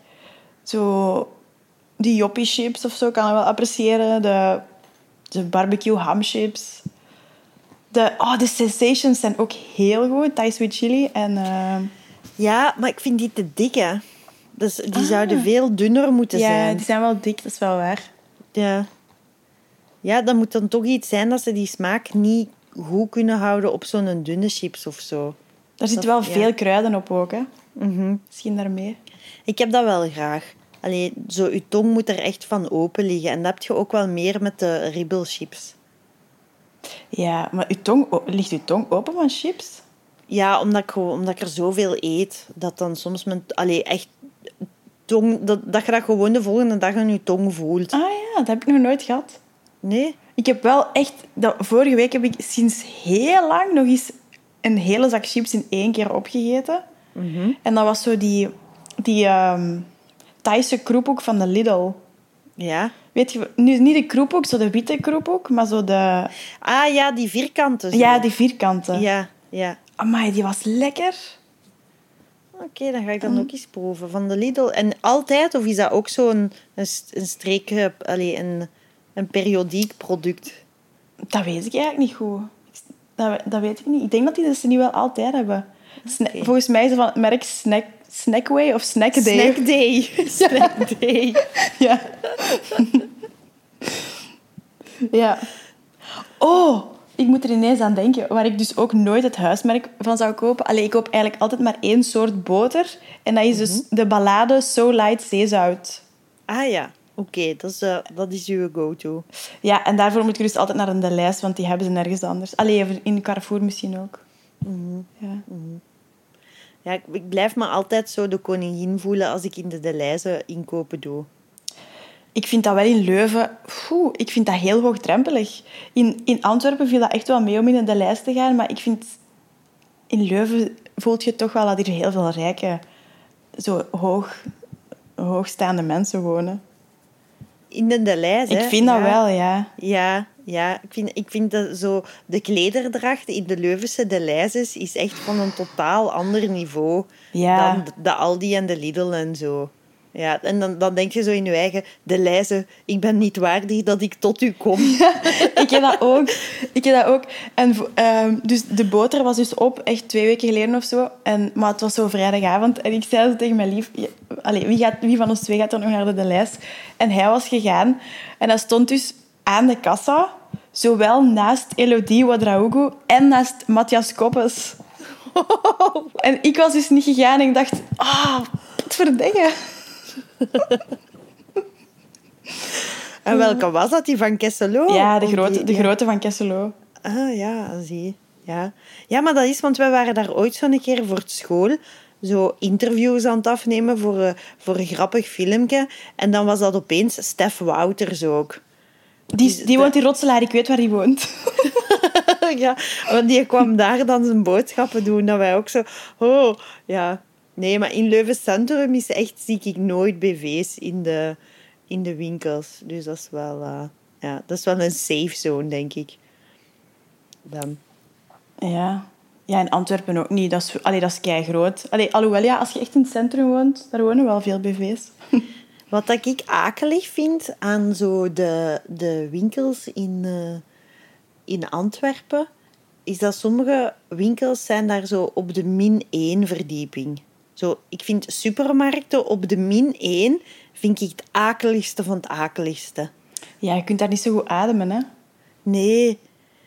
Zo die joppie chips of zo kan ik wel appreciëren. De, de barbecue hamchips. De, oh, de sensations zijn ook heel goed. Thai sweet chili. En, uh... ja, maar ik vind die te dik, hè. Dus die ah. zouden veel dunner moeten ja, zijn. Ja, die zijn wel dik, dat is wel waar. Ja. Ja, dat moet dan toch iets zijn dat ze die smaak niet goed kunnen houden op zo'n dunne chips of zo. Daar zitten wel veel ja. kruiden op ook, hè? Mm-hmm. Misschien daarmee. Ik heb dat wel graag. Allee, zo, je tong moet er echt van open liggen. En dat heb je ook wel meer met de ribbelchips. Ja, maar je tong, ligt je tong open van chips? Ja, omdat ik, omdat ik er zoveel eet. Dat dan soms mijn... Allee, echt... Tong, dat, dat je dat gewoon de volgende dag aan je tong voelt. Ah ja, dat heb ik nog nooit gehad. Nee? Ik heb wel echt... Dat, vorige week heb ik sinds heel lang nog eens... een hele zak chips in één keer opgegeten. Mm-hmm. En dat was zo die, die um, Thaise kroephoek van de Lidl. Ja. Weet je, nu niet de kroephoek, zo de witte kroephoek, maar zo de... Ah ja, die vierkanten. Zo. Ja, die vierkanten. Ja, ja. Amai, die was lekker. Oké, okay, dan ga ik dan mm. ook eens proeven. Van de Lidl. En altijd, of is dat ook zo'n een, een streek... Allez, een, een periodiek product? Dat weet ik eigenlijk niet goed. Dat, dat weet ik niet. Ik denk dat die dat ze nu wel altijd hebben. Sna- okay. Volgens mij is het van het merk Snack... Snackway of Snackday? Snackday. Snackday. Ja. Ja. Oh, ik moet er ineens aan denken. Waar ik dus ook nooit het huismerk van zou kopen. Allee, ik koop eigenlijk altijd maar één soort boter. En dat is dus mm-hmm. de Ballade So Light Zeezout. Ah ja. Oké, okay, dat is, uh, dat is uw go-to. Ja, en daarvoor moet je dus altijd naar een Delhaize, want die hebben ze nergens anders. Allee, in Carrefour misschien ook. Mm-hmm. Ja. Mm-hmm. Ja, ik blijf me altijd zo de koningin voelen als ik in de Delhaize inkopen doe. Ik vind dat wel in Leuven... Oeh, ik vind dat heel hoogdrempelig. In, in Antwerpen viel dat echt wel mee om in de Delhaize te gaan, maar ik vind... In Leuven voelt je toch wel dat hier heel veel rijke, zo hoog, hoogstaande mensen wonen. In de Delhaize, hè? Ik vind dat ja. wel, ja. Ja, ja. Ik vind, ik vind dat zo... De klederdracht in de Leuvense Delhaizes is echt van een totaal ander niveau ja. dan de Aldi en de Lidl en zo. Ja, en dan, dan denk je zo in je eigen... Delhaize, ik ben niet waardig dat ik tot u kom. Ja, ik heb dat ook. Ik heb dat ook. En, uh, dus de boter was dus op, echt twee weken geleden of zo. En, maar het was zo vrijdagavond. En ik zei tegen mijn lief... Ja, allee, wie, gaat, wie van ons twee gaat dan nog naar de Delhaize? En hij was gegaan. En dat stond dus aan de kassa. Zowel naast Elodie Ouadraogo en naast Matthias Koppes. En ik was dus niet gegaan. En ik dacht... Ah, oh, wat verdenken. En welke was dat? Die van Kessel-Lo? Ja, de grote, de grote van Kessel-Lo. Ah ja, zie. Ja. ja, maar dat is, want wij waren daar ooit zo'n keer voor school. Zo interviews aan het afnemen voor, voor een grappig filmpje. En dan was dat opeens Stef Wouters ook. Die, dus die de... woont in Rotselaar, ik weet waar hij woont. Ja, want die kwam daar dan zijn boodschappen doen. Dat wij ook zo... Oh, ja... Nee, maar in Leuven Centrum is echt, zie ik nooit B V's in de, in de winkels. Dus dat is wel, uh, ja, dat is wel een safe zone, denk ik. Dan. Ja. Ja, in Antwerpen ook niet. Dat is, allee, dat is keigroot. Allee, alhoewel, ja, als je echt in het centrum woont, daar wonen wel veel B V's. Wat dat ik akelig vind aan zo de, de winkels in, uh, in Antwerpen, is dat sommige winkels zijn daar zo op de min één verdieping. Zo, ik vind supermarkten op de min één vind ik het akeligste van het akeligste. Ja, je kunt daar niet zo goed ademen, hè? Nee.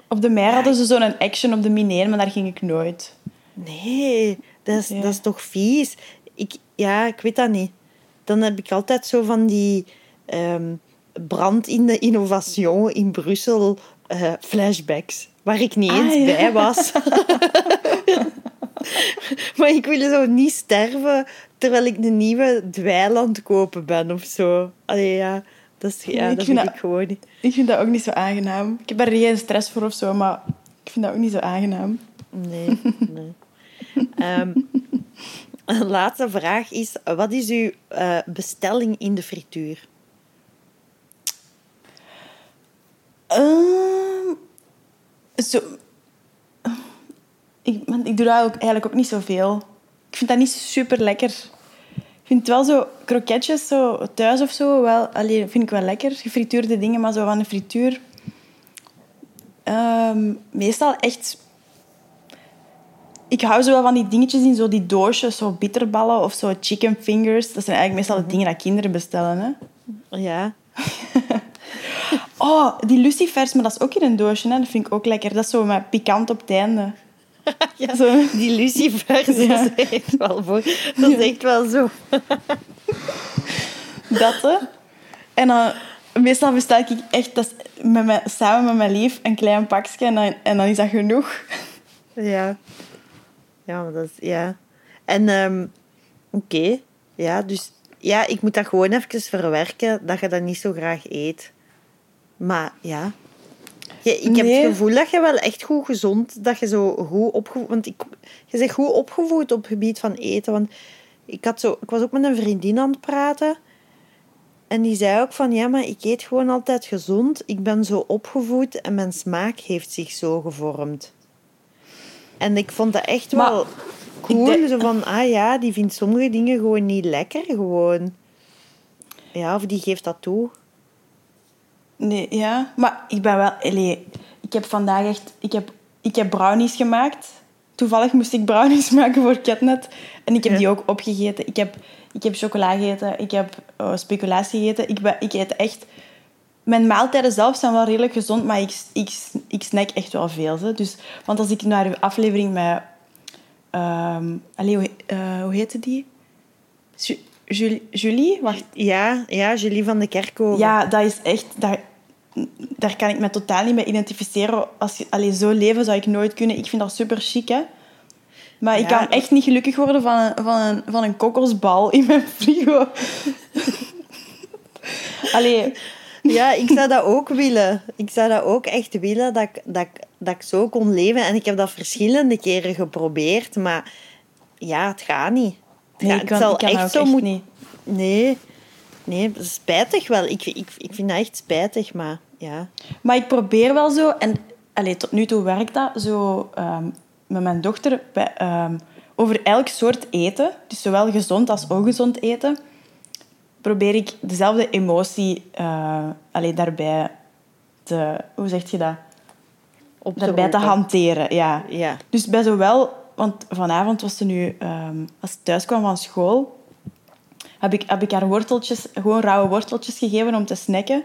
Op de Meijer ja. hadden ze zo'n Action op de min één, maar daar ging ik nooit. Nee, dat is, ja. dat is toch vies? Ik, ja, ik weet dat niet. Dan heb ik altijd zo van die um, brand in de innovation in Brussel uh, flashbacks, waar ik niet eens ah, ja. bij was. Maar ik wil zo niet sterven terwijl ik een nieuwe dweiland kopen ben of zo. Allee, ja, dat, is, ja, nee, dat vind, vind dat, ik gewoon niet. Ik vind dat ook niet zo aangenaam. Ik heb er geen stress voor of zo, maar ik vind dat ook niet zo aangenaam. Nee, nee. um, een laatste vraag is, wat is uw uh, bestelling in de frituur? Um, zo... Ik, ik doe dat ook, eigenlijk ook niet zoveel. Ik vind dat niet super lekker. Ik vind het wel zo kroketjes zo, thuis of zo. Wel, allee, vind ik wel lekker. Gefrituurde dingen, maar zo van de frituur. Um, meestal echt... Ik hou zo wel van die dingetjes in zo die doosjes. Zo bitterballen of zo chicken fingers. Dat zijn eigenlijk meestal de dingen dat kinderen bestellen. Hè? Ja. Oh, die lucifers, maar dat is ook in een doosje. Hè? Dat vind ik ook lekker. Dat is zo maar pikant op het einde. Ja, zo. Die lucifers, dat ja. is echt wel voor. Dat is echt wel zo. Dat, hè. En dan, meestal bestel ik echt dat met mijn, samen met mijn lief een klein pakje en dan, en dan is dat genoeg. Ja. Ja, maar dat is... Ja. En, um, oké. Okay. Ja, dus... Ja, ik moet dat gewoon even verwerken, dat je dat niet zo graag eet. Maar, ja... Je, ik heb nee. het gevoel dat je wel echt goed gezond... Dat je zo goed opgevoed... Want ik, je bent goed opgevoed op het gebied van eten. Want ik, had zo, ik was ook met een vriendin aan het praten. En die zei ook van, ja, maar ik eet gewoon altijd gezond. Ik ben zo opgevoed en mijn smaak heeft zich zo gevormd. En ik vond dat echt maar, wel cool. De... Zo van, ah ja, die vindt sommige dingen gewoon niet lekker, gewoon. Ja, of die geeft dat toe. Nee, ja. Maar ik ben wel... Allee, ik heb vandaag echt... Ik heb, ik heb brownies gemaakt. Toevallig moest ik brownies maken voor Ketnet. En ik heb ja. die ook opgegeten. Ik heb, ik heb chocola gegeten. Ik heb uh, speculatie gegeten. Ik, ben, ik eet echt... Mijn maaltijden zelf zijn wel redelijk gezond, maar ik, ik, ik snack echt wel veel. Hè. Dus, want als ik naar de aflevering met... Um, allee, hoe, uh, hoe heette die? Su- Julie, Julie? Wacht. Ja, ja, Julie van de Kerkhoven. Ja, dat is echt... Daar, daar kan ik me totaal niet mee identificeren. Als je, allee, zo leven zou ik nooit kunnen. Ik vind dat super chic, hè. Maar ja, ik kan echt niet gelukkig worden van een, van een, van een kokosbal in mijn frigo. Allee... Ja, ik zou dat ook willen. Ik zou dat ook echt willen, dat ik, dat, ik, dat ik zo kon leven. En ik heb dat verschillende keren geprobeerd, maar ja, het gaat niet. Het nee, gaat, ik kan, zal ik kan echt zo echt moet... niet. Nee, nee, spijtig wel. Ik, ik, ik vind dat echt spijtig, maar ja. Maar ik probeer wel zo, en allez, tot nu toe werkt dat zo um, met mijn dochter, bij, um, over elk soort eten, dus zowel gezond als ongezond eten, probeer ik dezelfde emotie uh, alleen daarbij te... Hoe zeg je dat? Op te daarbij roepen. Te hanteren, ja. ja. Dus bij zowel... Want vanavond was ze nu... Um, als ze thuis kwam van school, heb ik, heb ik haar worteltjes, gewoon rauwe worteltjes gegeven om te snacken.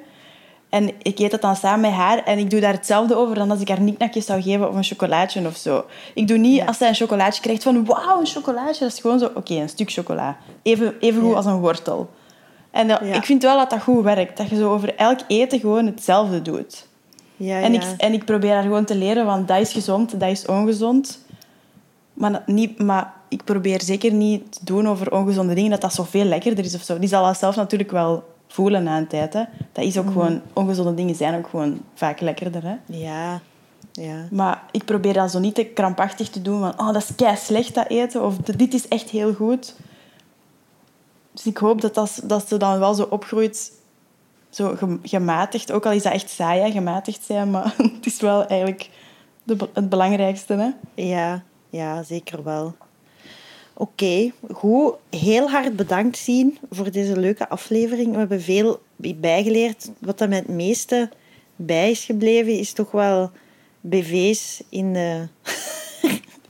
En ik eet dat dan samen met haar. En ik doe daar hetzelfde over dan als ik haar kniknakjes zou geven of een chocolaatje of zo. Ik doe niet, ja. als zij een chocolaatje krijgt, van wauw, een chocolaatje. Dat is gewoon zo... Oké, okay, een stuk chocola. Even, even goed ja. als een wortel. En dat, ja. ik vind wel dat dat goed werkt. Dat je zo over elk eten gewoon hetzelfde doet. Ja, en, ja. Ik, en ik probeer haar gewoon te leren, want dat is gezond, dat is ongezond. Maar, dat niet, maar ik probeer zeker niet te doen over ongezonde dingen, dat dat zoveel lekkerder is of zo. Die zal dat zelf natuurlijk wel voelen na een tijd. Hè. Dat is ook mm. gewoon... Ongezonde dingen zijn ook gewoon vaak lekkerder. Hè. Ja. ja. Maar ik probeer dat zo niet te krampachtig te doen van... Oh, dat is kei slecht, dat eten. Of dit is echt heel goed. Dus ik hoop dat, dat, dat ze dan wel zo opgroeit, zo gematigd. Ook al is dat echt saai, hè, gematigd zijn. Maar het is wel eigenlijk de, het belangrijkste. Hè? Ja, ja, zeker wel. Oké, okay, goed. Heel hard bedankt, Sien, voor deze leuke aflevering. We hebben veel bijgeleerd. Wat er met het meeste bij is gebleven, is toch wel B V's in de...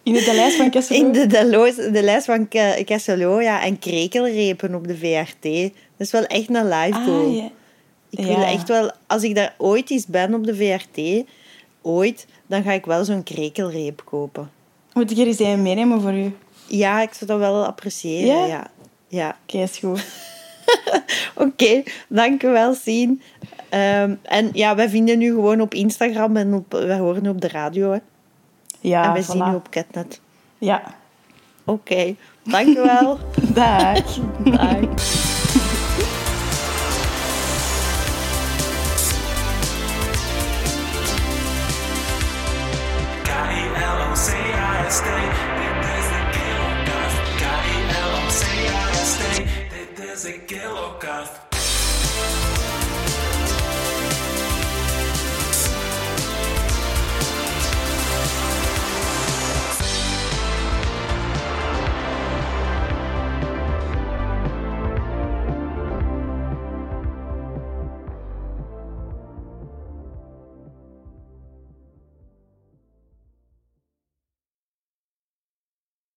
In de Delhaize van Kessel-Lo? In de Delhaize van Kessel-Lo, ja. En Krekelrepen op de V R T. Dat is wel echt een live goal. Ah, ja. Ik ja. wil echt wel... Als ik daar ooit eens ben op de V R T, ooit, dan ga ik wel zo'n krekelreep kopen. Moet ik er eens een meenemen voor u? Ja, ik zou dat wel appreciëren, ja. ja. ja. Oké, okay, is goed. Oké, okay, dankjewel, Sien. Um, en ja, wij vinden u gewoon op Instagram en op, wij horen op de radio, hè. Ja, en we voilà. zien u op Ketnet. Ja. Oké, okay. Dankjewel. Dag. Dag.